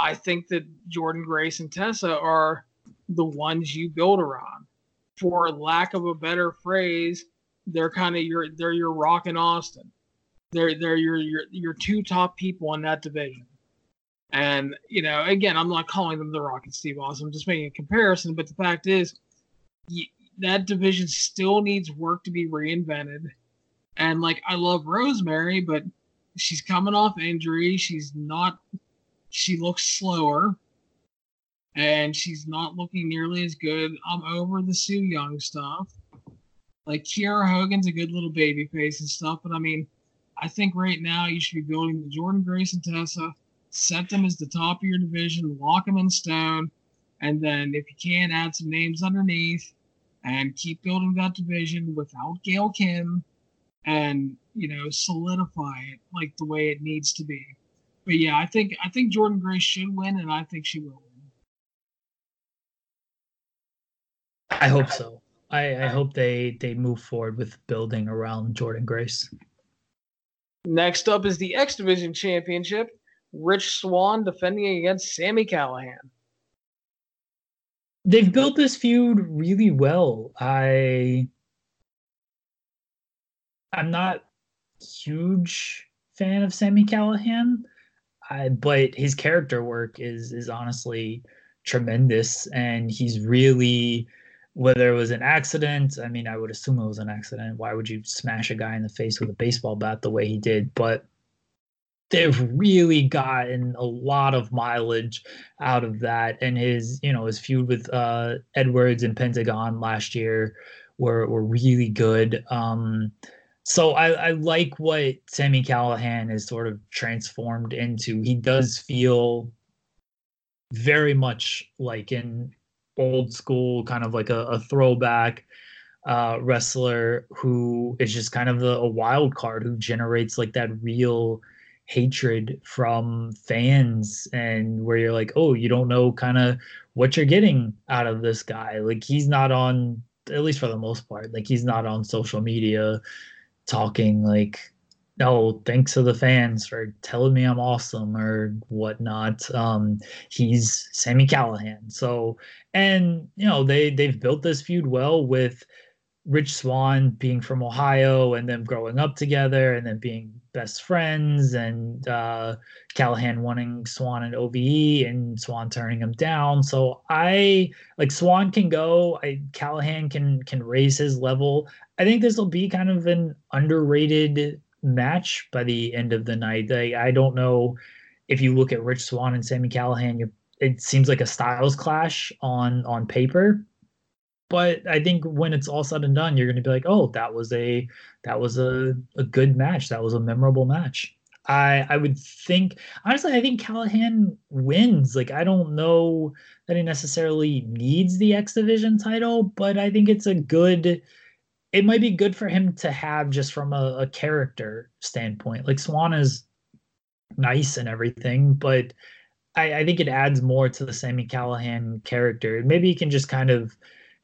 I think that Jordan Grace and Tessa are the ones you build around. For lack of a better phrase, they're your Rock and Austin. They're your two top people in that division. And again, I'm not calling them the Rock and Steve Austin. I'm just making a comparison. But the fact is, that division still needs work to be reinvented. And like, I love Rosemary, but she's coming off injury. She looks slower. And she's not looking nearly as good. I'm over the Sue Young stuff. Like, Kiara Hogan's a good little babyface and stuff. But, I mean, I think right now you should be building the Jordan Grace and Tessa. Set them as the top of your division. Lock them in stone. And then, if you can, add some names underneath. And keep building that division without Gail Kim. And, solidify it like the way it needs to be. But, yeah, I think Jordan Grace should win, and I think she will win. I hope so. I hope they move forward with building around Jordan Grace. Next up is the X Division Championship. Rich Swann defending against Sami Callihan. They've built this feud really well. I'm not a huge fan of Sami Callihan, but his character work is honestly tremendous, and he's really... Whether it was an accident, I mean, I would assume it was an accident. Why would you smash a guy in the face with a baseball bat the way he did? But they've really gotten a lot of mileage out of that. And his feud with Edwards and Pentagon last year were really good. So I like what Sami Callihan is sort of transformed into. He does feel very much like an old school, kind of like a throwback wrestler who is just kind of a wild card, who generates like that real hatred from fans, and where you're like, oh, you don't know kind of what you're getting out of this guy. Like, he's not on, at least for the most part, like he's not on social media talking like, oh, thanks to the fans for telling me I'm awesome or whatnot. He's Sami Callihan. So, and they've built this feud well with Rich Swann being from Ohio and them growing up together and then being best friends, and Callihan wanting Swann in OVE and Swann turning him down. So I like Swann can go. Callihan can raise his level. I think this will be kind of an underrated match by the end of the night. I don't know if you look at Rich Swann and Sami Callihan, it seems like a styles clash on paper. But I think when it's all said and done, you're going to be like, oh, that was a good match. That was a memorable match. I would think, honestly, I think Callihan wins. Like, I don't know that he necessarily needs the X Division title, but I think it might be good for him to have just from a character standpoint. Like, Swann is nice and everything, but I think it adds more to the Sami Callihan character. Maybe he can just kind of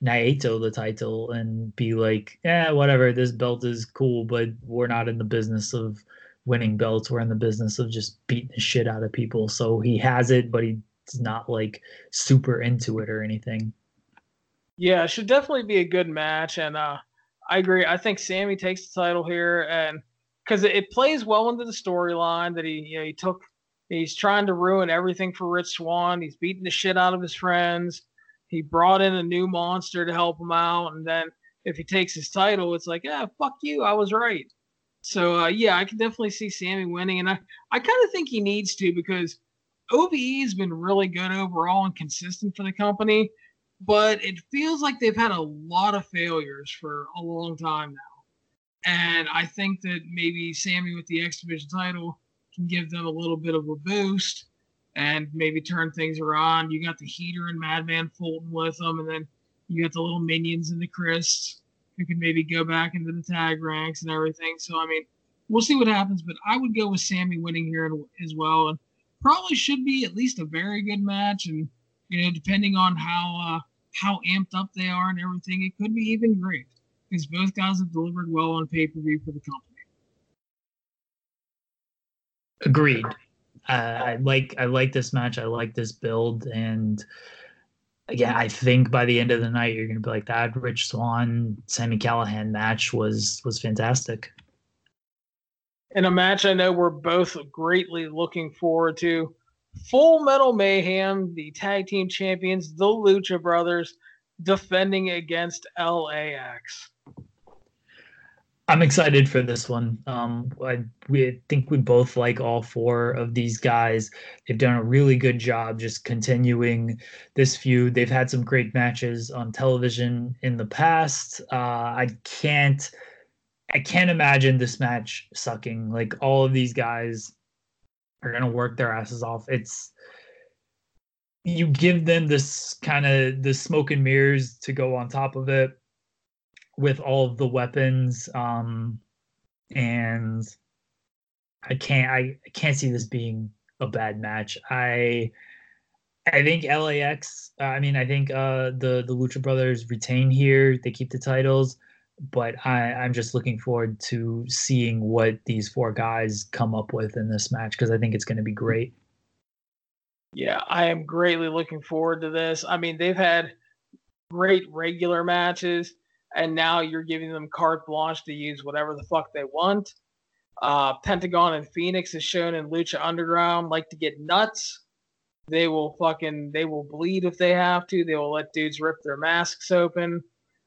Naito the title and be like, whatever, this belt is cool, but we're not in the business of winning belts. We're in the business of just beating the shit out of people. So he has it, but he's not like super into it or anything. Yeah, it should definitely be a good match. And I agree. I think Sami takes the title here, and because it plays well into the storyline that he's trying to ruin everything for Rich Swann. He's beating the shit out of his friends. He brought in a new monster to help him out, and then if he takes his title, it's like, fuck you, I was right. So, I can definitely see Sami winning, and I kind of think he needs to, because OVE has been really good overall and consistent for the company, but it feels like they've had a lot of failures for a long time now. And I think that maybe Sami with the X Division title can give them a little bit of a boost and maybe turn things around. You got the Heater and Madman Fulton with them, and then you got the little minions and the Chris who can maybe go back into the tag ranks and everything. So, I mean, we'll see what happens, but I would go with Sami winning here as well. And probably should be at least a very good match, and, depending on how amped up they are and everything, it could be even great, because both guys have delivered well on pay-per-view for the company. Agreed. I like this match. I like this build, and again, I think by the end of the night, you're going to be like, that Rich Swann Sami Callihan match was fantastic. And a match I know we're both greatly looking forward to: Full Metal Mayhem, the tag team champions, the Lucha Brothers, defending against LAX. I'm excited for this one. We think we both like all four of these guys. They've done a really good job just continuing this feud. They've had some great matches on television in the past. I can't imagine this match sucking. Like, all of these guys are gonna work their asses off. You give them this kind of the smoke and mirrors to go on top of it, with all of the weapons, and I can't see this being a bad match. I think LAX. I think the Lucha Brothers retain here. They keep the titles, but I'm just looking forward to seeing what these four guys come up with in this match, because I think it's going to be great. Yeah, I am greatly looking forward to this. I mean, they've had great regular matches, and now you're giving them carte blanche to use whatever the fuck they want. Pentagon and Phoenix, as shown in Lucha Underground, like to get nuts. They will bleed if they have to. They will let dudes rip their masks open,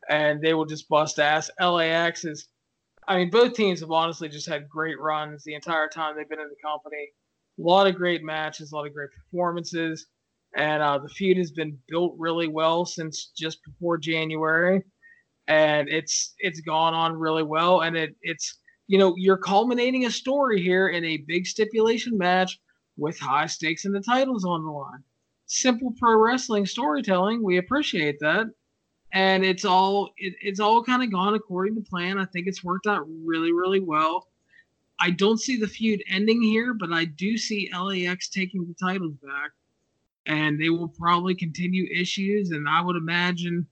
and they will just bust ass. LAX both teams have honestly just had great runs the entire time they've been in the company. A lot of great matches, a lot of great performances, and the feud has been built really well since just before January. And it's gone on really well, and it's you're culminating a story here in a big stipulation match with high stakes and the titles on the line. Simple pro wrestling storytelling, we appreciate that, and it's all kind of gone according to plan. I think it's worked out really, really well. I don't see the feud ending here, but I do see LAX taking the titles back, and they will probably continue issues, and I would imagine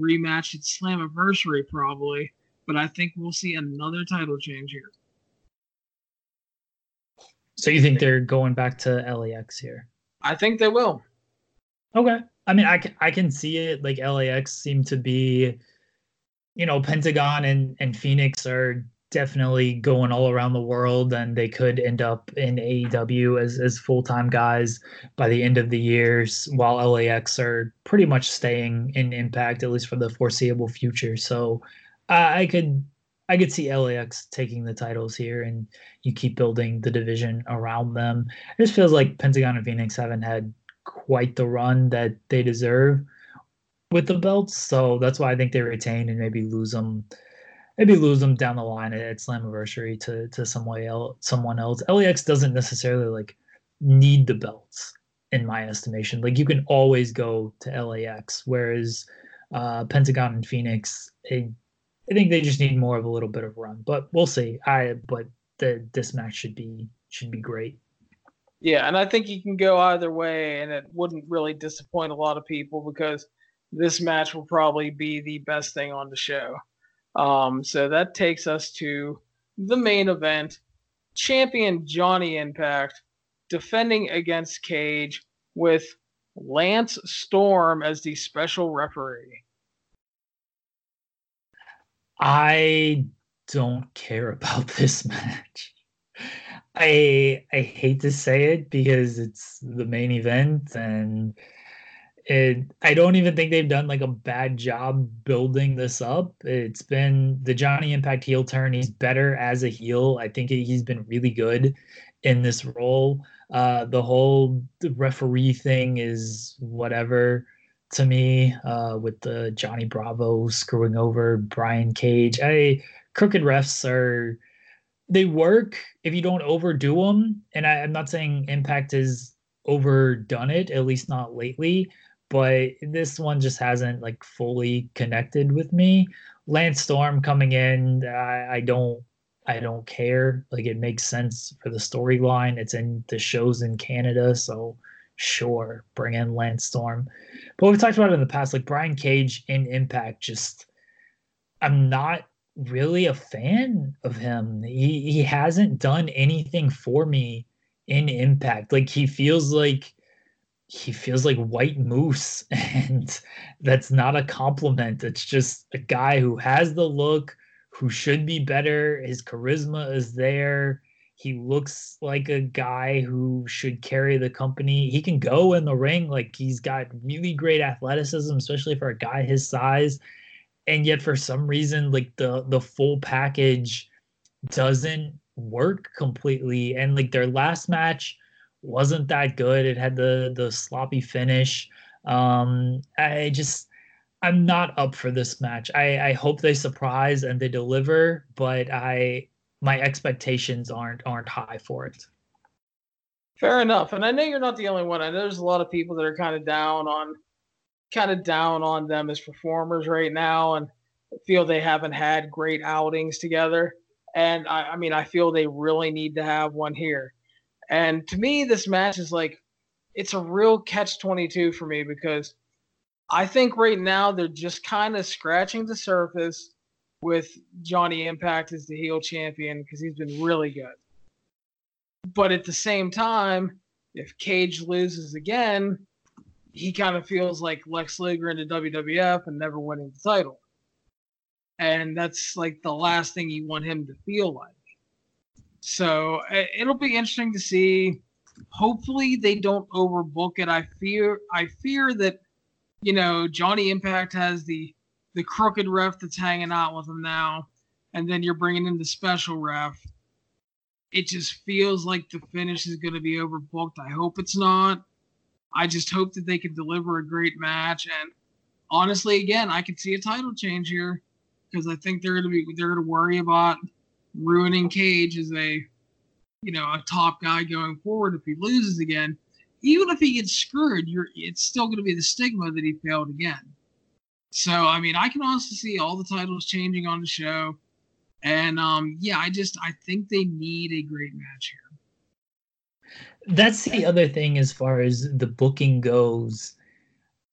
rematch at Slammiversary probably, but I think we'll see another title change here. So you think they're going back to LAX here? I think they will. Okay. I mean, I can see it. Like, LAX seemed to be you know, Pentagon and Phoenix are definitely going all around the world, and they could end up in AEW as full-time guys by the end of the years, while LAX are pretty much staying in Impact, at least for the foreseeable future. So I could see LAX taking the titles here, and you keep building the division around them. It just feels like Pentagon and Phoenix haven't had quite the run that they deserve with the belts, so that's why I think they retain and maybe lose them down the line at Slammiversary to someone else. LAX doesn't necessarily like need the belts, in my estimation. Like, you can always go to LAX, whereas Pentagon and Phoenix, I think they just need more of a little bit of run. But we'll see. This match should be great. Yeah, and I think you can go either way, and it wouldn't really disappoint a lot of people because this match will probably be the best thing on the show. So that takes us to the main event. Champion Johnny Impact defending against Cage with Lance Storm as the special referee. I don't care about this match. I hate to say it because it's the main event, and I don't even think they've done like a bad job building this up. It's been the Johnny Impact heel turn. He's better as a heel. I think he's been really good in this role. The whole referee thing is whatever to me, with the Johnny Bravo screwing over Brian Cage. Crooked refs are, they work if you don't overdo them. And I'm not saying Impact has overdone it, at least not lately, but this one just hasn't like fully connected with me. Lance Storm coming in, I don't care. Like, it makes sense for the storyline. It's in the shows in Canada, so sure, bring in Lance Storm. But we've talked about it in the past, like Brian Cage in Impact, just I'm not really a fan of him. He hasn't done anything for me in Impact. Like, he feels like White Moose, and that's not a compliment. It's just a guy who has the look, who should be better. His charisma is there. He looks like a guy who should carry the company. He can go in the ring. Like, he's got really great athleticism, especially for a guy his size. And yet for some reason, like the full package doesn't work completely. And like their last match wasn't that good. It had the sloppy finish. I'm not up for this match. I hope they surprise and they deliver, but my expectations aren't high for it. Fair enough. And I know you're not the only one. I know there's a lot of people that are kind of down on them as performers right now and feel they haven't had great outings together. And I mean, I feel they really need to have one here. And to me, this match is like, it's a real catch-22 for me because I think right now they're just kind of scratching the surface with Johnny Impact as the heel champion because he's been really good. But at the same time, if Cage loses again, he kind of feels like Lex Luger into WWF and never winning the title. And that's like the last thing you want him to feel like. So it'll be interesting to see. Hopefully they don't overbook it. I fear that, you know, Johnny Impact has the crooked ref that's hanging out with him now, and then you're bringing in the special ref. It just feels like the finish is going to be overbooked. I hope it's not. I just hope that they can deliver a great match. And honestly, again, I could see a title change here, because I think they're going to worry about ruining Cage as a top guy going forward. If he loses again, even if he gets screwed, it's still going to be the stigma that he failed again. So, I mean, I can honestly see all the titles changing on the show. And I think they need a great match here. That's the other thing as far as the booking goes.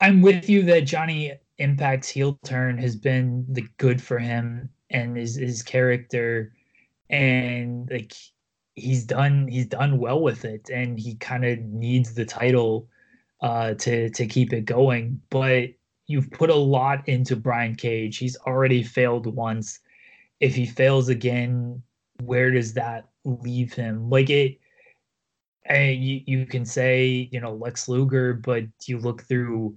I'm with you that Johnny Impact's heel turn has been the good for him and his character, and like he's done well with it, and he kind of needs the title to keep it going. But you've put a lot into Brian Cage. He's already failed once. If he fails again, where does that leave him? Like it, and you can say, you know, Lex Luger, but you look through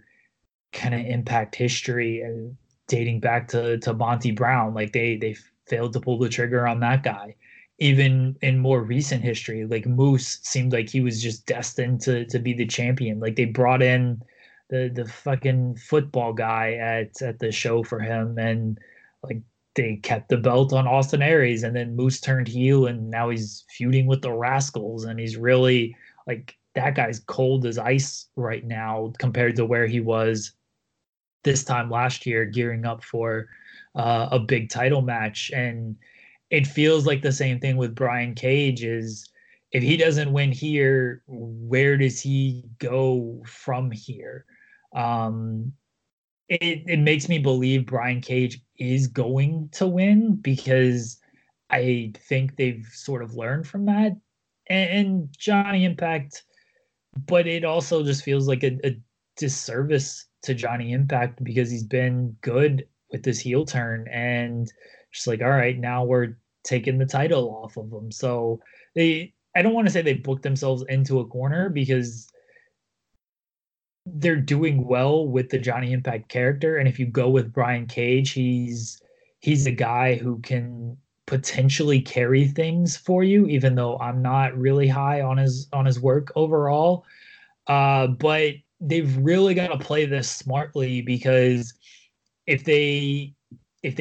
kind of Impact history and dating back to Monty Brown, like they failed to pull the trigger on that guy. Even in more recent history, like Moose seemed like he was just destined to be the champion. Like they brought in the fucking football guy at the show for him, and like they kept the belt on Austin Aries, and then Moose turned heel and now he's feuding with the Rascals, and he's really like, that guy's cold as ice right now compared to where he was this time last year, gearing up for a big title match. And it feels like the same thing with Brian Cage is, if he doesn't win here, where does he go from here? It makes me believe Brian Cage is going to win, because I think they've sort of learned from that and Johnny Impact, but it also just feels like a disservice to Johnny Impact, because he's been good with this heel turn, and just like, all right, now we're taking the title off of them. So I don't want to say they booked themselves into a corner, because they're doing well with the Johnny Impact character. And if you go with Brian Cage, he's a guy who can potentially carry things for you, even though I'm not really high on his work overall. But they've really got to play this smartly, because if they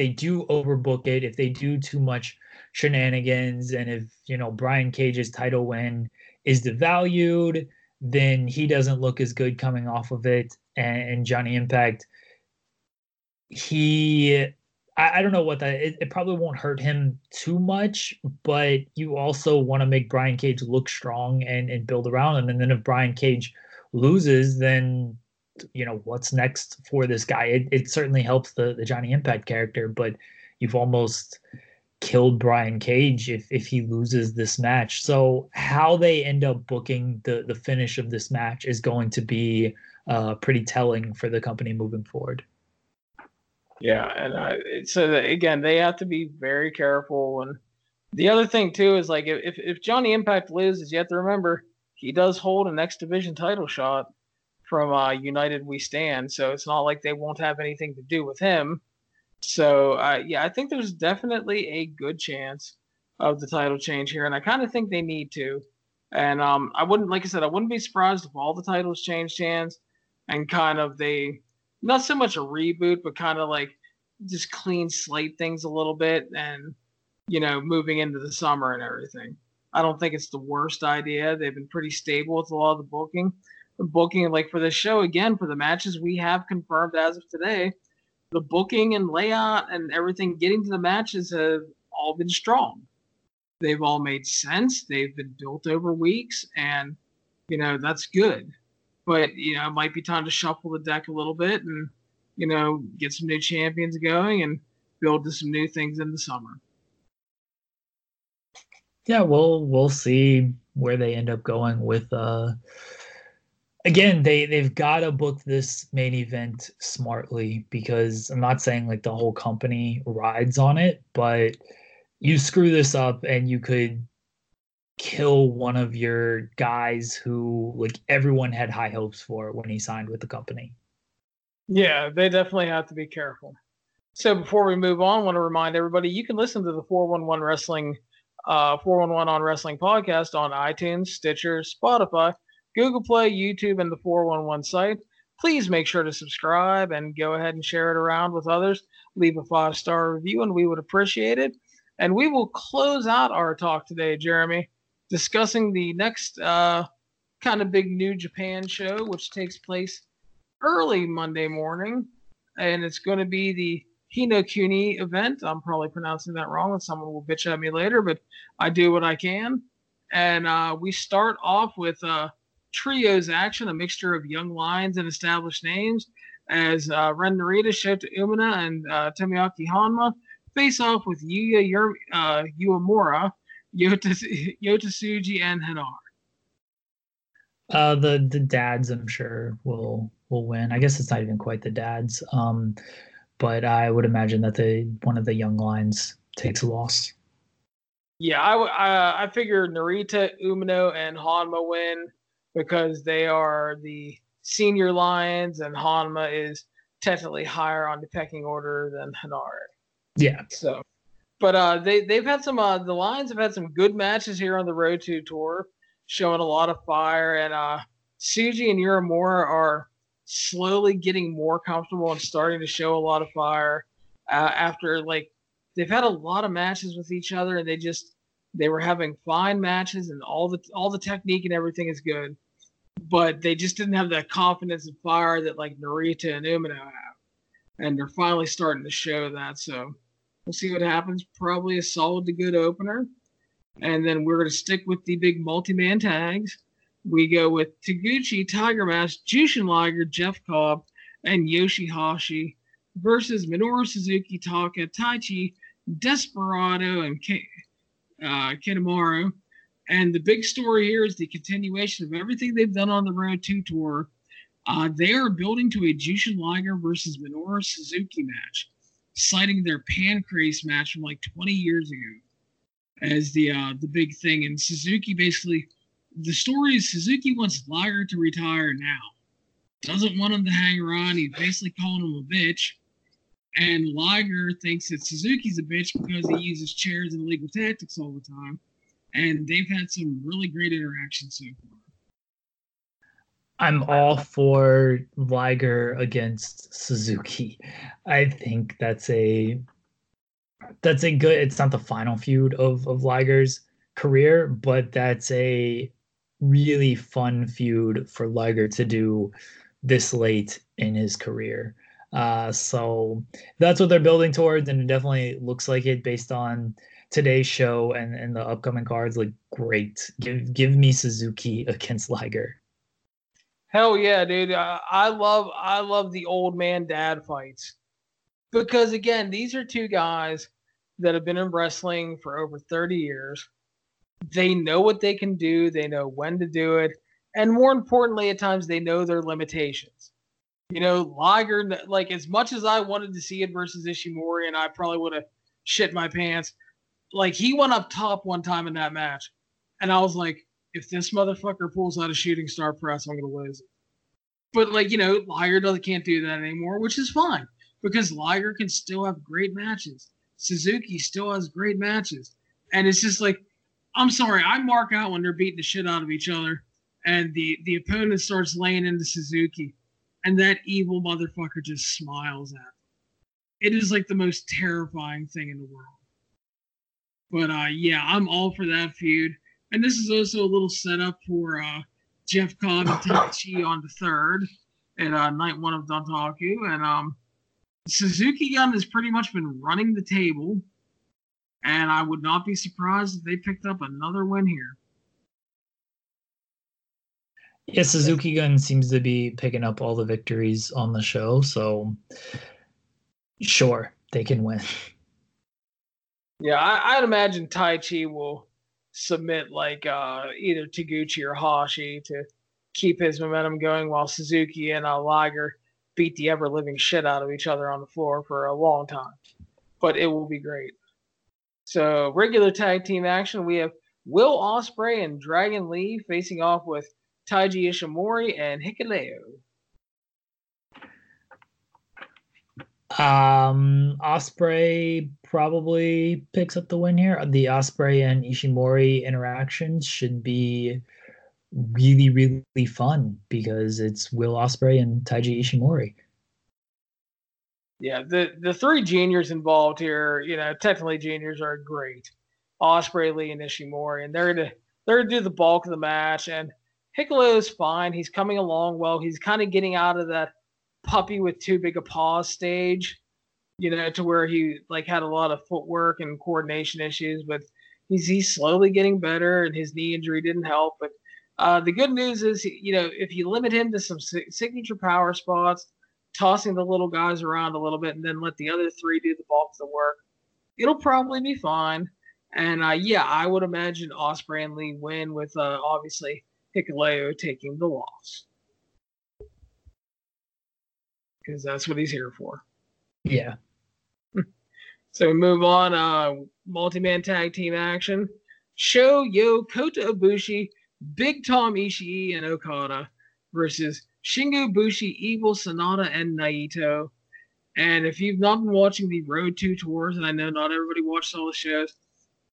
do overbook it, if they do too much shenanigans, and if, you know, Brian Cage's title win is devalued, then he doesn't look as good coming off of it. And Johnny Impact, I don't know what that, it probably won't hurt him too much, but you also want to make Brian Cage look strong and build around him. And then if Brian Cage loses, then, you know, what's next for this guy? It certainly helps the Johnny Impact character, but you've almost killed Brian Cage if he loses this match. So how they end up booking the finish of this match is going to be pretty telling for the company moving forward. Yeah, and so again, they have to be very careful. And the other thing too is, like, if Johnny Impact loses, you have to remember he does hold an X Division title shot from United We Stand, so it's not like they won't have anything to do with him. So, I think there's definitely a good chance of the title change here, and I kind of think they need to. And I wouldn't be surprised if all the titles change hands, and kind of they, not so much a reboot, but kind of like just clean slate things a little bit, and, you know, moving into the summer and everything. I don't think it's the worst idea. They've been pretty stable with a lot of the booking. The booking, like for this show, again, for the matches we have confirmed as of today, the booking and layout and everything getting to the matches have all been strong. They've all made sense. They've been built over weeks, and, you know, that's good. But, you know, it might be time to shuffle the deck a little bit and, you know, get some new champions going and build to some new things in the summer. Yeah, we'll see where they end up going with Again, they've got to book this main event smartly, because I'm not saying like the whole company rides on it, but you screw this up and you could kill one of your guys who, like, everyone had high hopes for when he signed with the company. Yeah, they definitely have to be careful. So before we move on, I want to remind everybody you can listen to the 411 Wrestling 411 on Wrestling podcast on iTunes, Stitcher, Spotify, Google Play, YouTube, and the 411 site. Please make sure to subscribe and go ahead and share it around with others. Leave a 5-star review, and we would appreciate it. And we will close out our talk today, Jeremy, discussing the next kind of big New Japan show, which takes place early Monday morning. And it's going to be the Hinokuni event. I'm probably pronouncing that wrong, and someone will bitch at me later, but I do what I can. And we start off with trios action, a mixture of young lions and established names, as Ren Narita, Shota Umino, and Tomoaki Honma face off with Yuya Uemura, Yota Tsuji, and Hinari. The dads, I'm sure, will win. I guess it's not even quite the dads. But I would imagine that one of the young lions takes a loss. Yeah, I figure Narita, Umino, and Hanma win because they are the senior lions, and Hanma is technically higher on the pecking order than Hanare. Yeah. So, but they've had some. The Lions have had some good matches here on the Road to Tour, showing a lot of fire. And Tsuji and Uemura are slowly getting more comfortable and starting to show a lot of fire. After they've had a lot of matches with each other, and they were having fine matches, and all the technique and everything is good, but they just didn't have that confidence and fire that Narita and Umino have, and they're finally starting to show that. So we'll see what happens. Probably a solid to good opener. And then we're going to stick with the big multi-man tags. We go with Taguchi, Tiger Mask, Jushin Liger, Jeff Cobb, and Yoshihashi versus Minoru Suzuki, Taka, Taichi, Desperado, and Kanemaru. And the big story here is the continuation of everything they've done on the Road to Tour. They are building to a Jushin Liger versus Minoru Suzuki match, citing their Pancrase match from 20 years ago as the big thing. And Suzuki basically, the story is Suzuki wants Liger to retire now. Doesn't want him to hang around. He's basically calling him a bitch. And Liger thinks that Suzuki's a bitch because he uses chairs and illegal tactics all the time. And they've had some really great interactions so far. I'm all for Liger against Suzuki. I think that's a good. It's not the final feud of Liger's career, but that's a really fun feud for Liger to do this late in his career. So that's what they're building towards, and it definitely looks like it based on today's show and the upcoming cards. Great. Give me Suzuki against Liger. Hell yeah, dude. I love the old man dad fights because, again, these are two guys that have been in wrestling for over 30 years. They know what they can do. They know when to do it. And more importantly, at times, they know their limitations. Liger, as much as I wanted to see it versus Ishimori, and I probably would have shit my pants, he went up top one time in that match. And I was like, if this motherfucker pulls out a shooting star press, I'm going to lose it. But, Liger can't do that anymore, which is fine because Liger can still have great matches. Suzuki still has great matches. And it's just I'm sorry, I mark out when they're beating the shit out of each other and the opponent starts laying into Suzuki and that evil motherfucker just smiles at him. It is the most terrifying thing in the world. But, yeah, I'm all for that feud. And this is also a little setup for Jeff Cobb and Taichi on the 3rd at night 1 of Dontaku. And Suzuki-gun has pretty much been running the table. And I would not be surprised if they picked up another win here. Yeah, Suzuki-gun seems to be picking up all the victories on the show. So, sure, they can win. Yeah, I'd imagine Taichi will submit either Taguchi or Hashi to keep his momentum going while Suzuki and Liger beat the ever-living shit out of each other on the floor for a long time. But it will be great. So regular tag team action, we have Will Ospreay and Dragon Lee facing off with Taiji Ishimori and Hikuleo. Ospreay probably picks up the win here. The Ospreay and Ishimori interactions should be really, really fun because it's Will Ospreay and Taiji Ishimori. Yeah, the three juniors involved here, technically juniors are great. Ospreay, Lee, and Ishimori, and they're gonna do the bulk of the match. And Hikuleo is fine. He's coming along well. He's kind of getting out of that puppy with too big a paw stage, to where he had a lot of footwork and coordination issues, but he's slowly getting better and his knee injury didn't help. But the good news is, if you limit him to some signature power spots, tossing the little guys around a little bit and then let the other three do the bulk of the work, it'll probably be fine. And I would imagine Ospreay and Lee win with obviously Hikuleo taking the loss. Because that's what he's here for. Yeah. So we move on. Multi-man tag team action. Shoyo, Kota Ibushi, Big Tom Ishii, and Okada versus Shingo Bushi, Evil, Sonata, and Naito. And if you've not been watching the Road to Tours, and I know not everybody watches all the shows,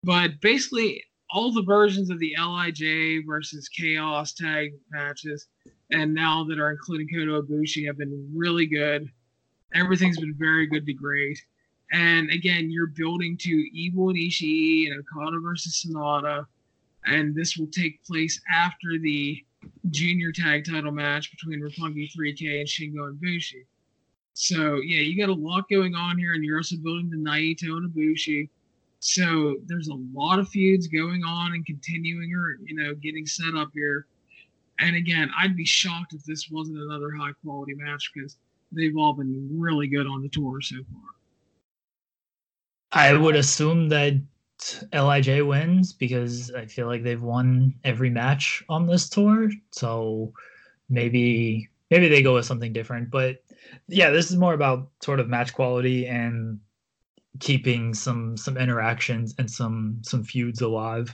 but basically all the versions of the LIJ versus Chaos tag matches, and now that are including Kota Ibushi, have been really good. Everything's been very good to great. And again, you're building to Evil and Ishii and Okada versus Sonata. And this will take place after the junior tag title match between Roppongi 3K and Shingo and Ibushi. So, yeah, you got a lot going on here, and you're also building to Naito and Ibushi. So there's a lot of feuds going on and continuing or, you know, getting set up here. And again, I'd be shocked if this wasn't another high-quality match because they've all been really good on the tour so far. I would assume that LIJ wins because I feel like they've won every match on this tour. So maybe they go with something different. But yeah, this is more about sort of match quality and keeping some interactions and some feuds alive.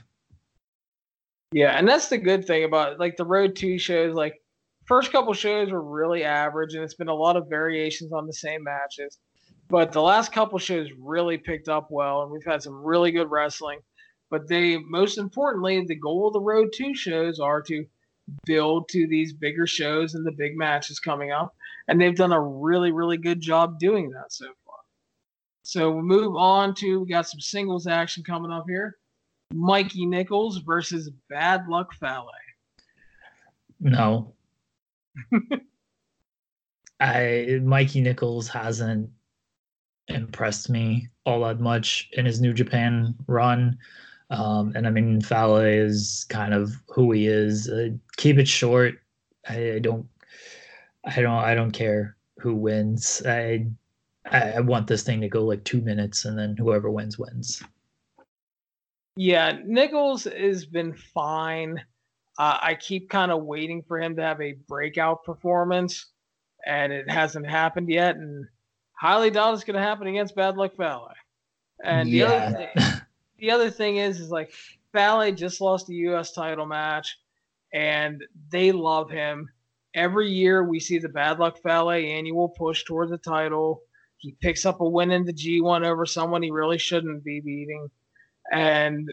Yeah, and that's the good thing about like the Road 2 shows. Like first couple shows were really average, and it's been a lot of variations on the same matches. But the last couple shows really picked up well, and we've had some really good wrestling. But they, most importantly, the goal of the Road 2 shows are to build to these bigger shows and the big matches coming up. And they've done a really, really good job doing that so far. So we'll move on to, we got some singles action coming up here. Mikey Nichols versus Bad Luck Fale. No. Mikey Nichols hasn't impressed me all that much in his New Japan run. And I mean, Fale is kind of who he is. Keep it short. I don't care who wins. I want this thing to go like 2 minutes, and then whoever wins wins. Yeah, Nichols has been fine. I keep kind of waiting for him to have a breakout performance, and it hasn't happened yet. And highly doubt it's going to happen against Bad Luck Fale. And the other thing is like Fale just lost the U.S. title match, and they love him. Every year we see the Bad Luck Fale annual push toward the title. He picks up a win in the G1 over someone he really shouldn't be beating. And,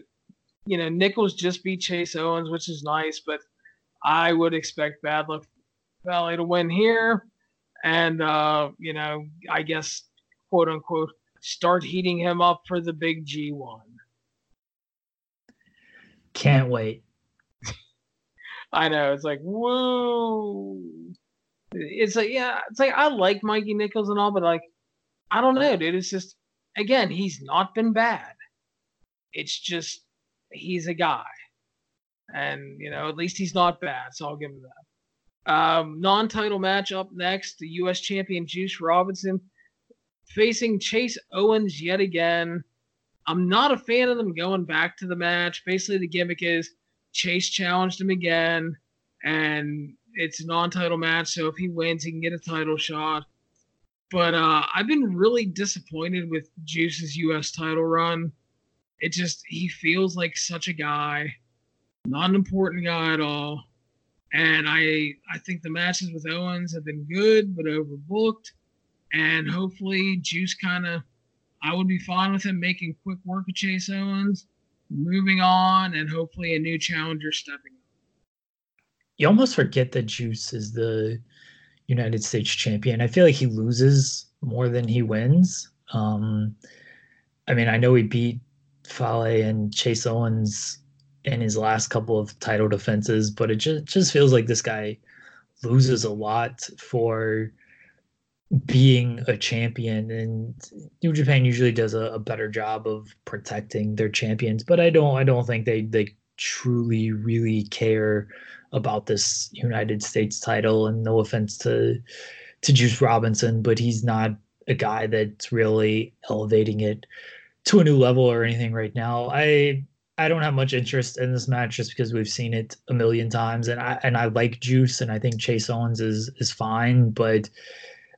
you know, Nichols just beat Chase Owens, which is nice, but I would expect Bad Luck Fale to win here. And, you know, I guess, quote unquote, start heating him up for the big G1. Can't wait. I know. It's like, whoa. It's like, yeah, it's like, I like Mikey Nichols and all, but like, I don't know, dude. It's just, again, he's not been bad. It's just, he's a guy. And, you know, at least he's not bad. So I'll give him that. Non-title match up next, the U.S. champion Juice Robinson facing Chase Owens yet again. I'm not a fan of them going back to the match. Basically, the gimmick is Chase challenged him again, and it's a non-title match, so if he wins, he can get a title shot. But I've been really disappointed with Juice's U.S. title run. It just, he feels like such a guy, not an important guy at all. And I think the matches with Owens have been good, but overbooked. And hopefully Juice kind of, I would be fine with him making quick work of Chase Owens, moving on, and hopefully a new challenger stepping up. You almost forget that Juice is the United States champion. I feel like he loses more than he wins. I mean, I know he beat Fale and Chase Owens in his last couple of title defenses, but it just feels like this guy loses a lot for being a champion. And New Japan usually does a better job of protecting their champions, but I don't think they truly really care about this United States title. And no offense to Juice Robinson, but he's not a guy that's really elevating it to a new level or anything right now. I I don't have much interest in this match just because we've seen it a million times, and I like Juice, and I think Chase Owens is fine, but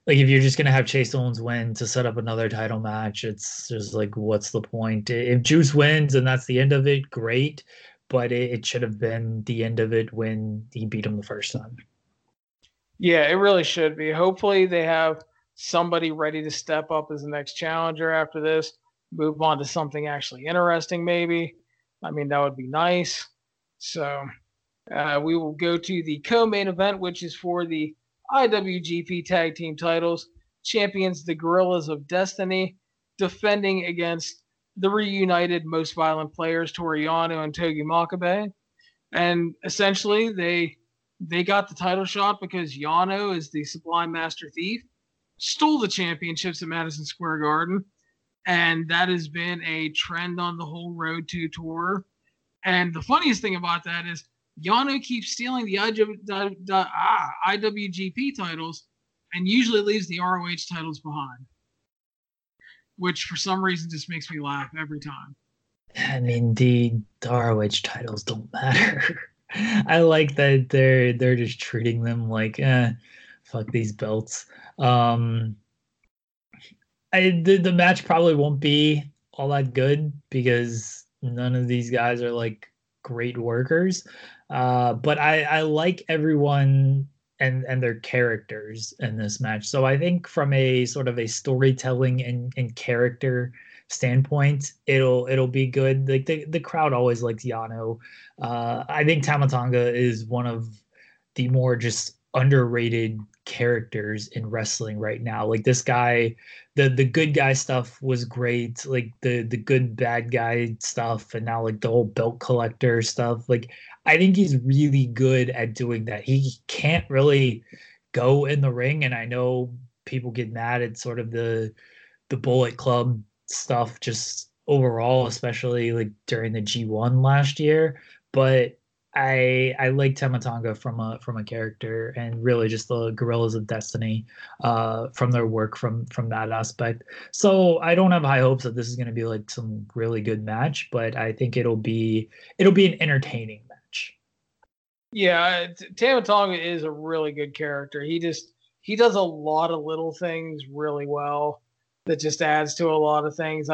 like if you're just gonna have Chase Owens win to set up another title match, it's just like, what's the point? If Juice wins and that's the end of it, great, but it should have been the end of it when he beat him the first time. Yeah, it really should be. Hopefully they have somebody ready to step up as the next challenger after this, move on to something actually interesting maybe. I mean, that would be nice. So we will go to the co-main event, which is for the IWGP Tag Team titles. Champions the Guerrillas of Destiny defending against the reunited Most Violent Players, Toriano and Togi Makabe. And essentially they got the title shot because Yano is the Sublime Master Thief, stole the championships at Madison Square Garden, and that has been a trend on the whole Road to Tour. And the funniest thing about that is Yano keeps stealing the IWGP titles and usually leaves the ROH titles behind, which for some reason just makes me laugh every time. I mean, the ROH titles don't matter. I like that they're just treating them like, fuck these belts. The match probably won't be all that good because none of these guys are like great workers. But I like everyone and their characters in this match. So I think from a sort of a storytelling and character standpoint, it'll be good. Like the crowd always likes Yano. I think Tama Tonga is one of the more just underrated characters in wrestling right now. Like this guy, the good guy stuff was great, like the good bad guy stuff, and now like the whole belt collector stuff. Like I think he's really good at doing that. He can't really go in the ring, and I know people get mad at sort of the Bullet Club stuff just overall, especially like during the G1 last year, but I like Tama Tonga from a character, and really just the Guerrillas of Destiny from their work from that aspect. So I don't have high hopes that this is going to be like some really good match, but I think it'll be an entertaining match. Yeah, Tama Tonga is a really good character. He does a lot of little things really well that just adds to a lot of things.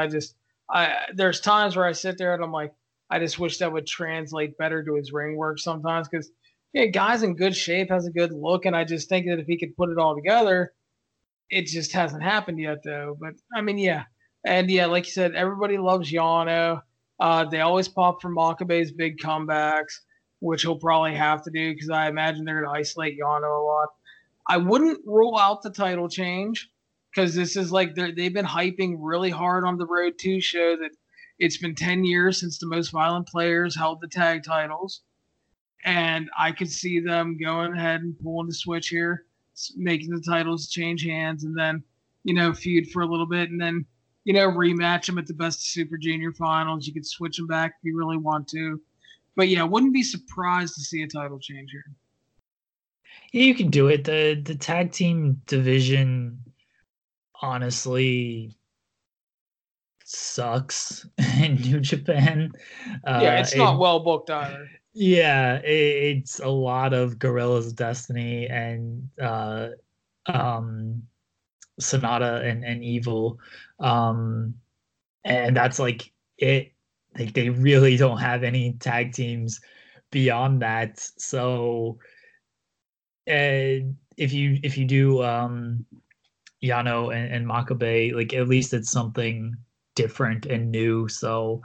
There's times where I sit there and I'm like, I just wish that would translate better to his ring work sometimes, because yeah, guy's in good shape, has a good look, and I just think that if he could put it all together, it just hasn't happened yet, though. But, I mean, yeah. And, yeah, like you said, everybody loves Yano. They always pop for Makabe's big comebacks, which he'll probably have to do because I imagine they're going to isolate Yano a lot. I wouldn't rule out the title change because this is like they've been hyping really hard on the Road 2 show that it's been 10 years since the Most Violent Players held the tag titles, and I could see them going ahead and pulling the switch here, making the titles change hands, and then, you know, feud for a little bit, and then, you know, rematch them at the Best of Super Junior finals. You could switch them back if you really want to. But, yeah, wouldn't be surprised to see a title change here. Yeah, you can do it. The tag team division, honestly, sucks in New Japan. It's not well booked either. Yeah, it's a lot of Guerrillas of Destiny and Sonata and Evil, and that's like it. Like they really don't have any tag teams beyond that. So if you do Yano and Makabe, like at least it's something different and new. So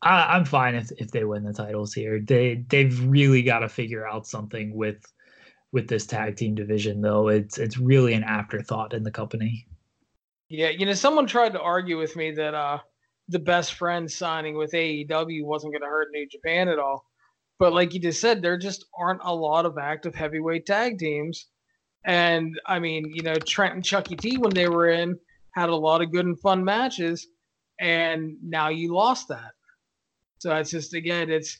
I'm fine if they win the titles here. They've really got to figure out something with this tag team division, though. It's really an afterthought in the company. Yeah, you know, someone tried to argue with me that the Best Friends signing with AEW wasn't going to hurt New Japan at all, but like you just said, there just aren't a lot of active heavyweight tag teams. And I mean, you know, Trent and Chucky T, when they were in, had a lot of good and fun matches. And now you lost that. So it's just, again, it's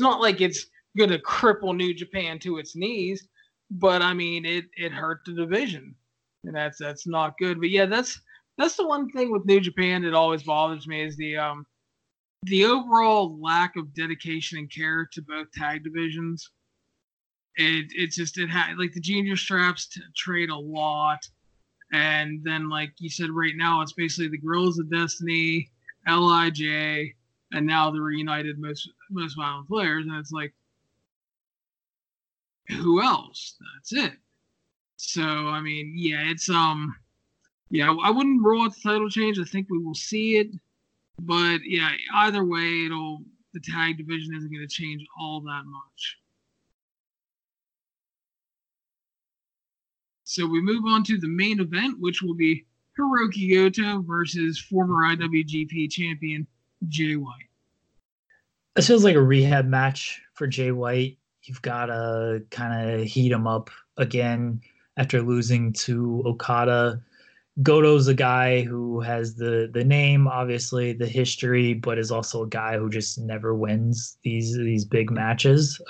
not like it's going to cripple New Japan to its knees, but I mean, it hurt the division, and that's not good. But yeah, that's the one thing with New Japan that always bothers me is the the overall lack of dedication and care to both tag divisions. It had like the junior straps trade a lot. And then, like you said, right now, it's basically the Guerrillas of Destiny, LIJ, and now the reunited most violent players. And it's like, who else? That's it. So, I mean, yeah, it's, yeah, I wouldn't rule out the title change. I think we will see it. But, yeah, either way, the tag division isn't going to change all that much. So we move on to the main event, which will be Hirooki Goto versus former IWGP champion Jay White. This feels like a rehab match for Jay White. You've got to kind of heat him up again after losing to Okada. Goto's a guy who has the name, obviously, the history, but is also a guy who just never wins these big matches.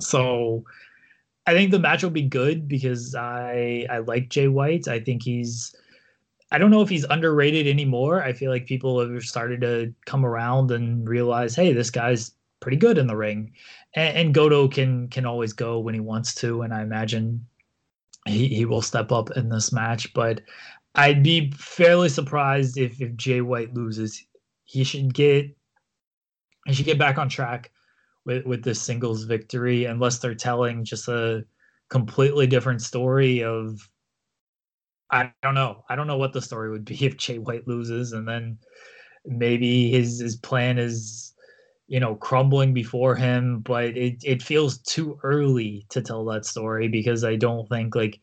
So I think the match will be good because I like Jay White. I think I don't know if he's underrated anymore. I feel like people have started to come around and realize, hey, this guy's pretty good in the ring. And Goto can always go when he wants to, and I imagine he will step up in this match. But I'd be fairly surprised if Jay White loses. He should get back on track with this singles victory, unless they're telling just a completely different story of, I don't know. I don't know what the story would be if Jay White loses, and then maybe his plan is, crumbling before him, but it feels too early to tell that story because I don't think like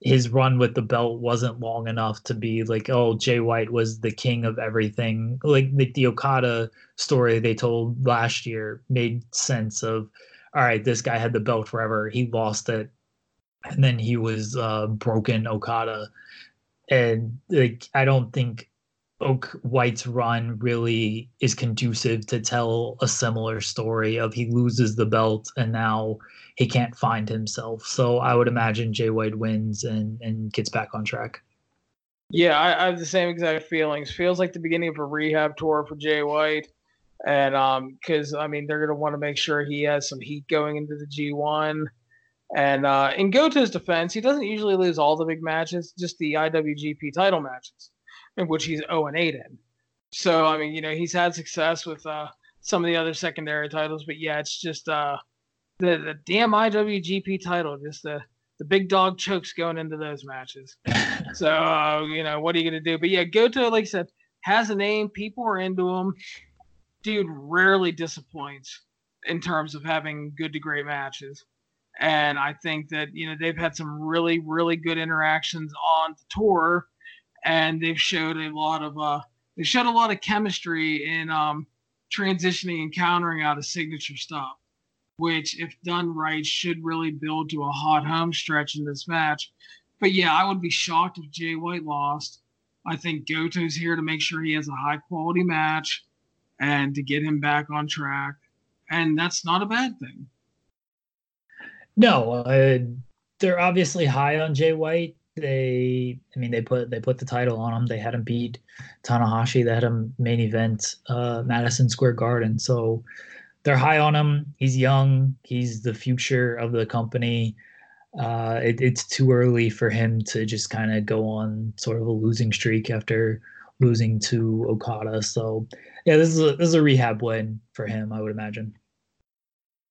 his run with the belt wasn't long enough to be like, oh, Jay White was the king of everything. Like the Okada story they told last year made sense of, all right, this guy had the belt forever. He lost it. And then he was broken Okada. And like, I don't think White's run really is conducive to tell a similar story of he loses the belt and now he can't find himself. So I would imagine Jay White wins and gets back on track. Yeah, I have the same exact feelings. Feels like the beginning of a rehab tour for Jay White. And because, I mean, they're going to want to make sure he has some heat going into the G1. And in Goto's defense, he doesn't usually lose all the big matches, just the IWGP title matches, in which he's 0-8 in. So, I mean, he's had success with some of the other secondary titles, but yeah, it's just the damn IWGP title, just the big dog chokes going into those matches. So, what are you going to do? But yeah, Goto, like I said, has a name. People are into him. Dude rarely disappoints in terms of having good to great matches. And I think that, they've had some really, really good interactions on the tour. And they've showed a lot of chemistry in transitioning and countering out of signature stuff, which, if done right, should really build to a hot home stretch in this match. But yeah, I would be shocked if Jay White lost. I think Goto's here to make sure he has a high quality match and to get him back on track, and that's not a bad thing. No, they're obviously high on Jay White. They put the title on him. They had him beat Tanahashi. They had him main event Madison Square Garden. So they're high on him. He's young. He's the future of the company. It's too early for him to just kind of go on sort of a losing streak after losing to Okada. So yeah, this is a rehab win for him, I would imagine.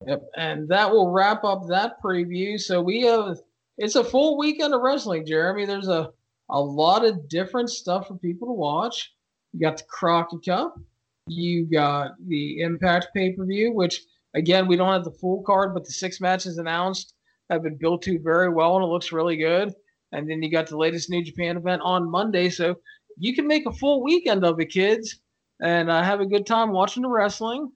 Yep, and that will wrap up that preview. So we have. It's a full weekend of wrestling, Jeremy. There's a lot of different stuff for people to watch. You got the Crockett Cup. You got the Impact pay-per-view, which, again, we don't have the full card, but the 6 matches announced have been built to very well, and it looks really good. And then you got the latest New Japan event on Monday. So you can make a full weekend of it, kids, and have a good time watching the wrestling.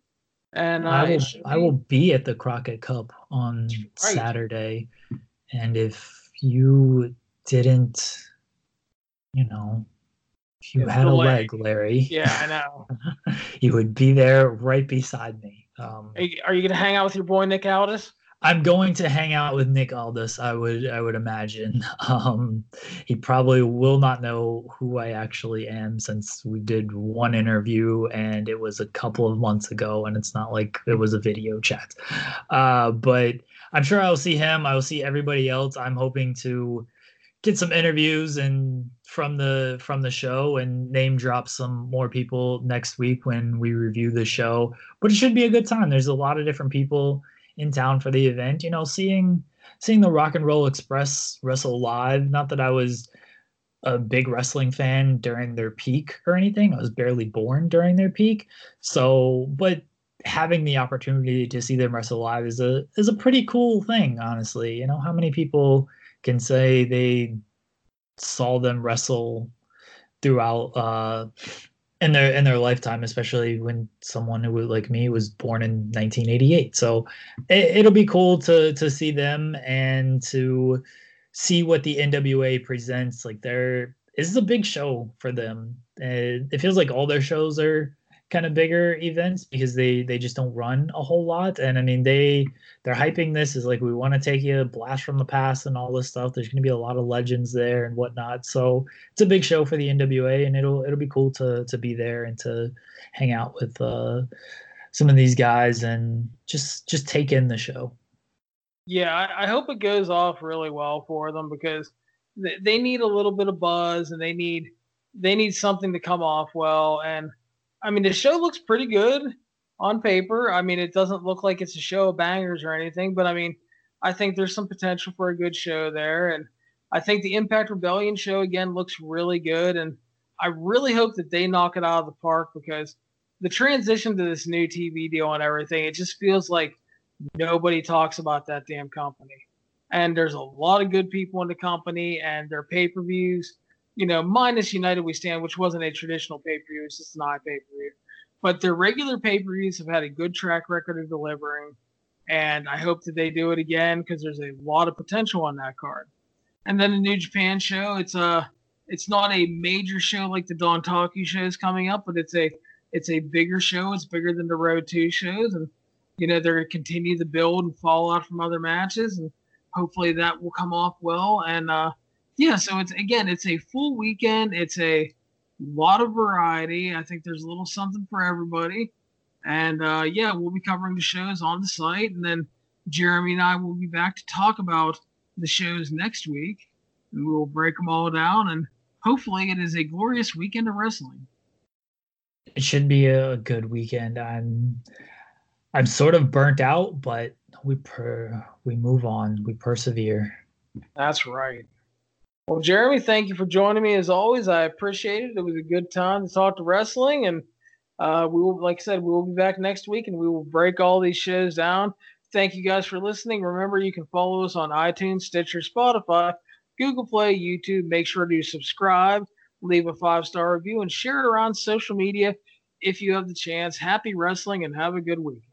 And I will be at the Crockett Cup on Saturday. And if you didn't, if you had a leg, Larry. Yeah, I know. You would be there right beside me. Are you going to hang out with your boy, Nick Aldis? I'm going to hang out with Nick Aldis, I would imagine. He probably will not know who I actually am, since we did one interview and it was a couple of months ago, and it's not like it was a video chat. But I'm sure I'll see him. I will see everybody else. I'm hoping to get some interviews and from the show and name drop some more people next week when we review the show. But it should be a good time. There's a lot of different people in town for the event. You know, seeing the Rock and Roll Express wrestle live, not that I was a big wrestling fan during their peak or anything. I was barely born during their peak. So, but having the opportunity to see them wrestle live is a pretty cool thing, honestly. You know, how many people can say they saw them wrestle throughout in their lifetime, especially when someone who like me was born in 1988. So it'll be cool to see them and to see what the NWA presents. Like, this is a big show for them. It feels like all their shows are kind of bigger events because they just don't run a whole lot. And I mean, they're hyping this as like, we want to take you a blast from the past and all this stuff. There's going to be a lot of legends there and whatnot. So it's a big show for the NWA, and it'll be cool to be there and to hang out with some of these guys and just take in the show. Yeah. I hope it goes off really well for them, because they need a little bit of buzz, and they need something to come off well. And I mean, the show looks pretty good on paper. I mean, it doesn't look like it's a show of bangers or anything, but I mean, I think there's some potential for a good show there. And I think the Impact Rebellion show, again, looks really good. And I really hope that they knock it out of the park, because the transition to this new TV deal and everything, it just feels like nobody talks about that damn company. And there's a lot of good people in the company, and their pay-per-views, you know, minus United We Stand, which wasn't a traditional pay-per-view, it's just an iPay-per-view. But their regular pay-per-views have had a good track record of delivering, and I hope that they do it again, because there's a lot of potential on that card. And then the New Japan show, it's not a major show like the Don Taki shows coming up, but it's a bigger show. It's bigger than the Road 2 shows, and you know, they're going to continue the build and fallout from other matches, and hopefully that will come off well. And yeah, so it's a full weekend. It's a lot of variety. I think there's a little something for everybody. And, yeah, we'll be covering the shows on the site. And then Jeremy and I will be back to talk about the shows next week. And we will break them all down. And hopefully it is a glorious weekend of wrestling. It should be a good weekend. I'm sort of burnt out, but we move on. We persevere. That's right. Well, Jeremy, thank you for joining me as always. I appreciate it. It was a good time to talk to wrestling, and we will, like I said, we will be back next week, and we will break all these shows down. Thank you guys for listening. Remember, you can follow us on iTunes, Stitcher, Spotify, Google Play, YouTube. Make sure to subscribe, leave a 5-star review, and share it around social media if you have the chance. Happy wrestling, and have a good week.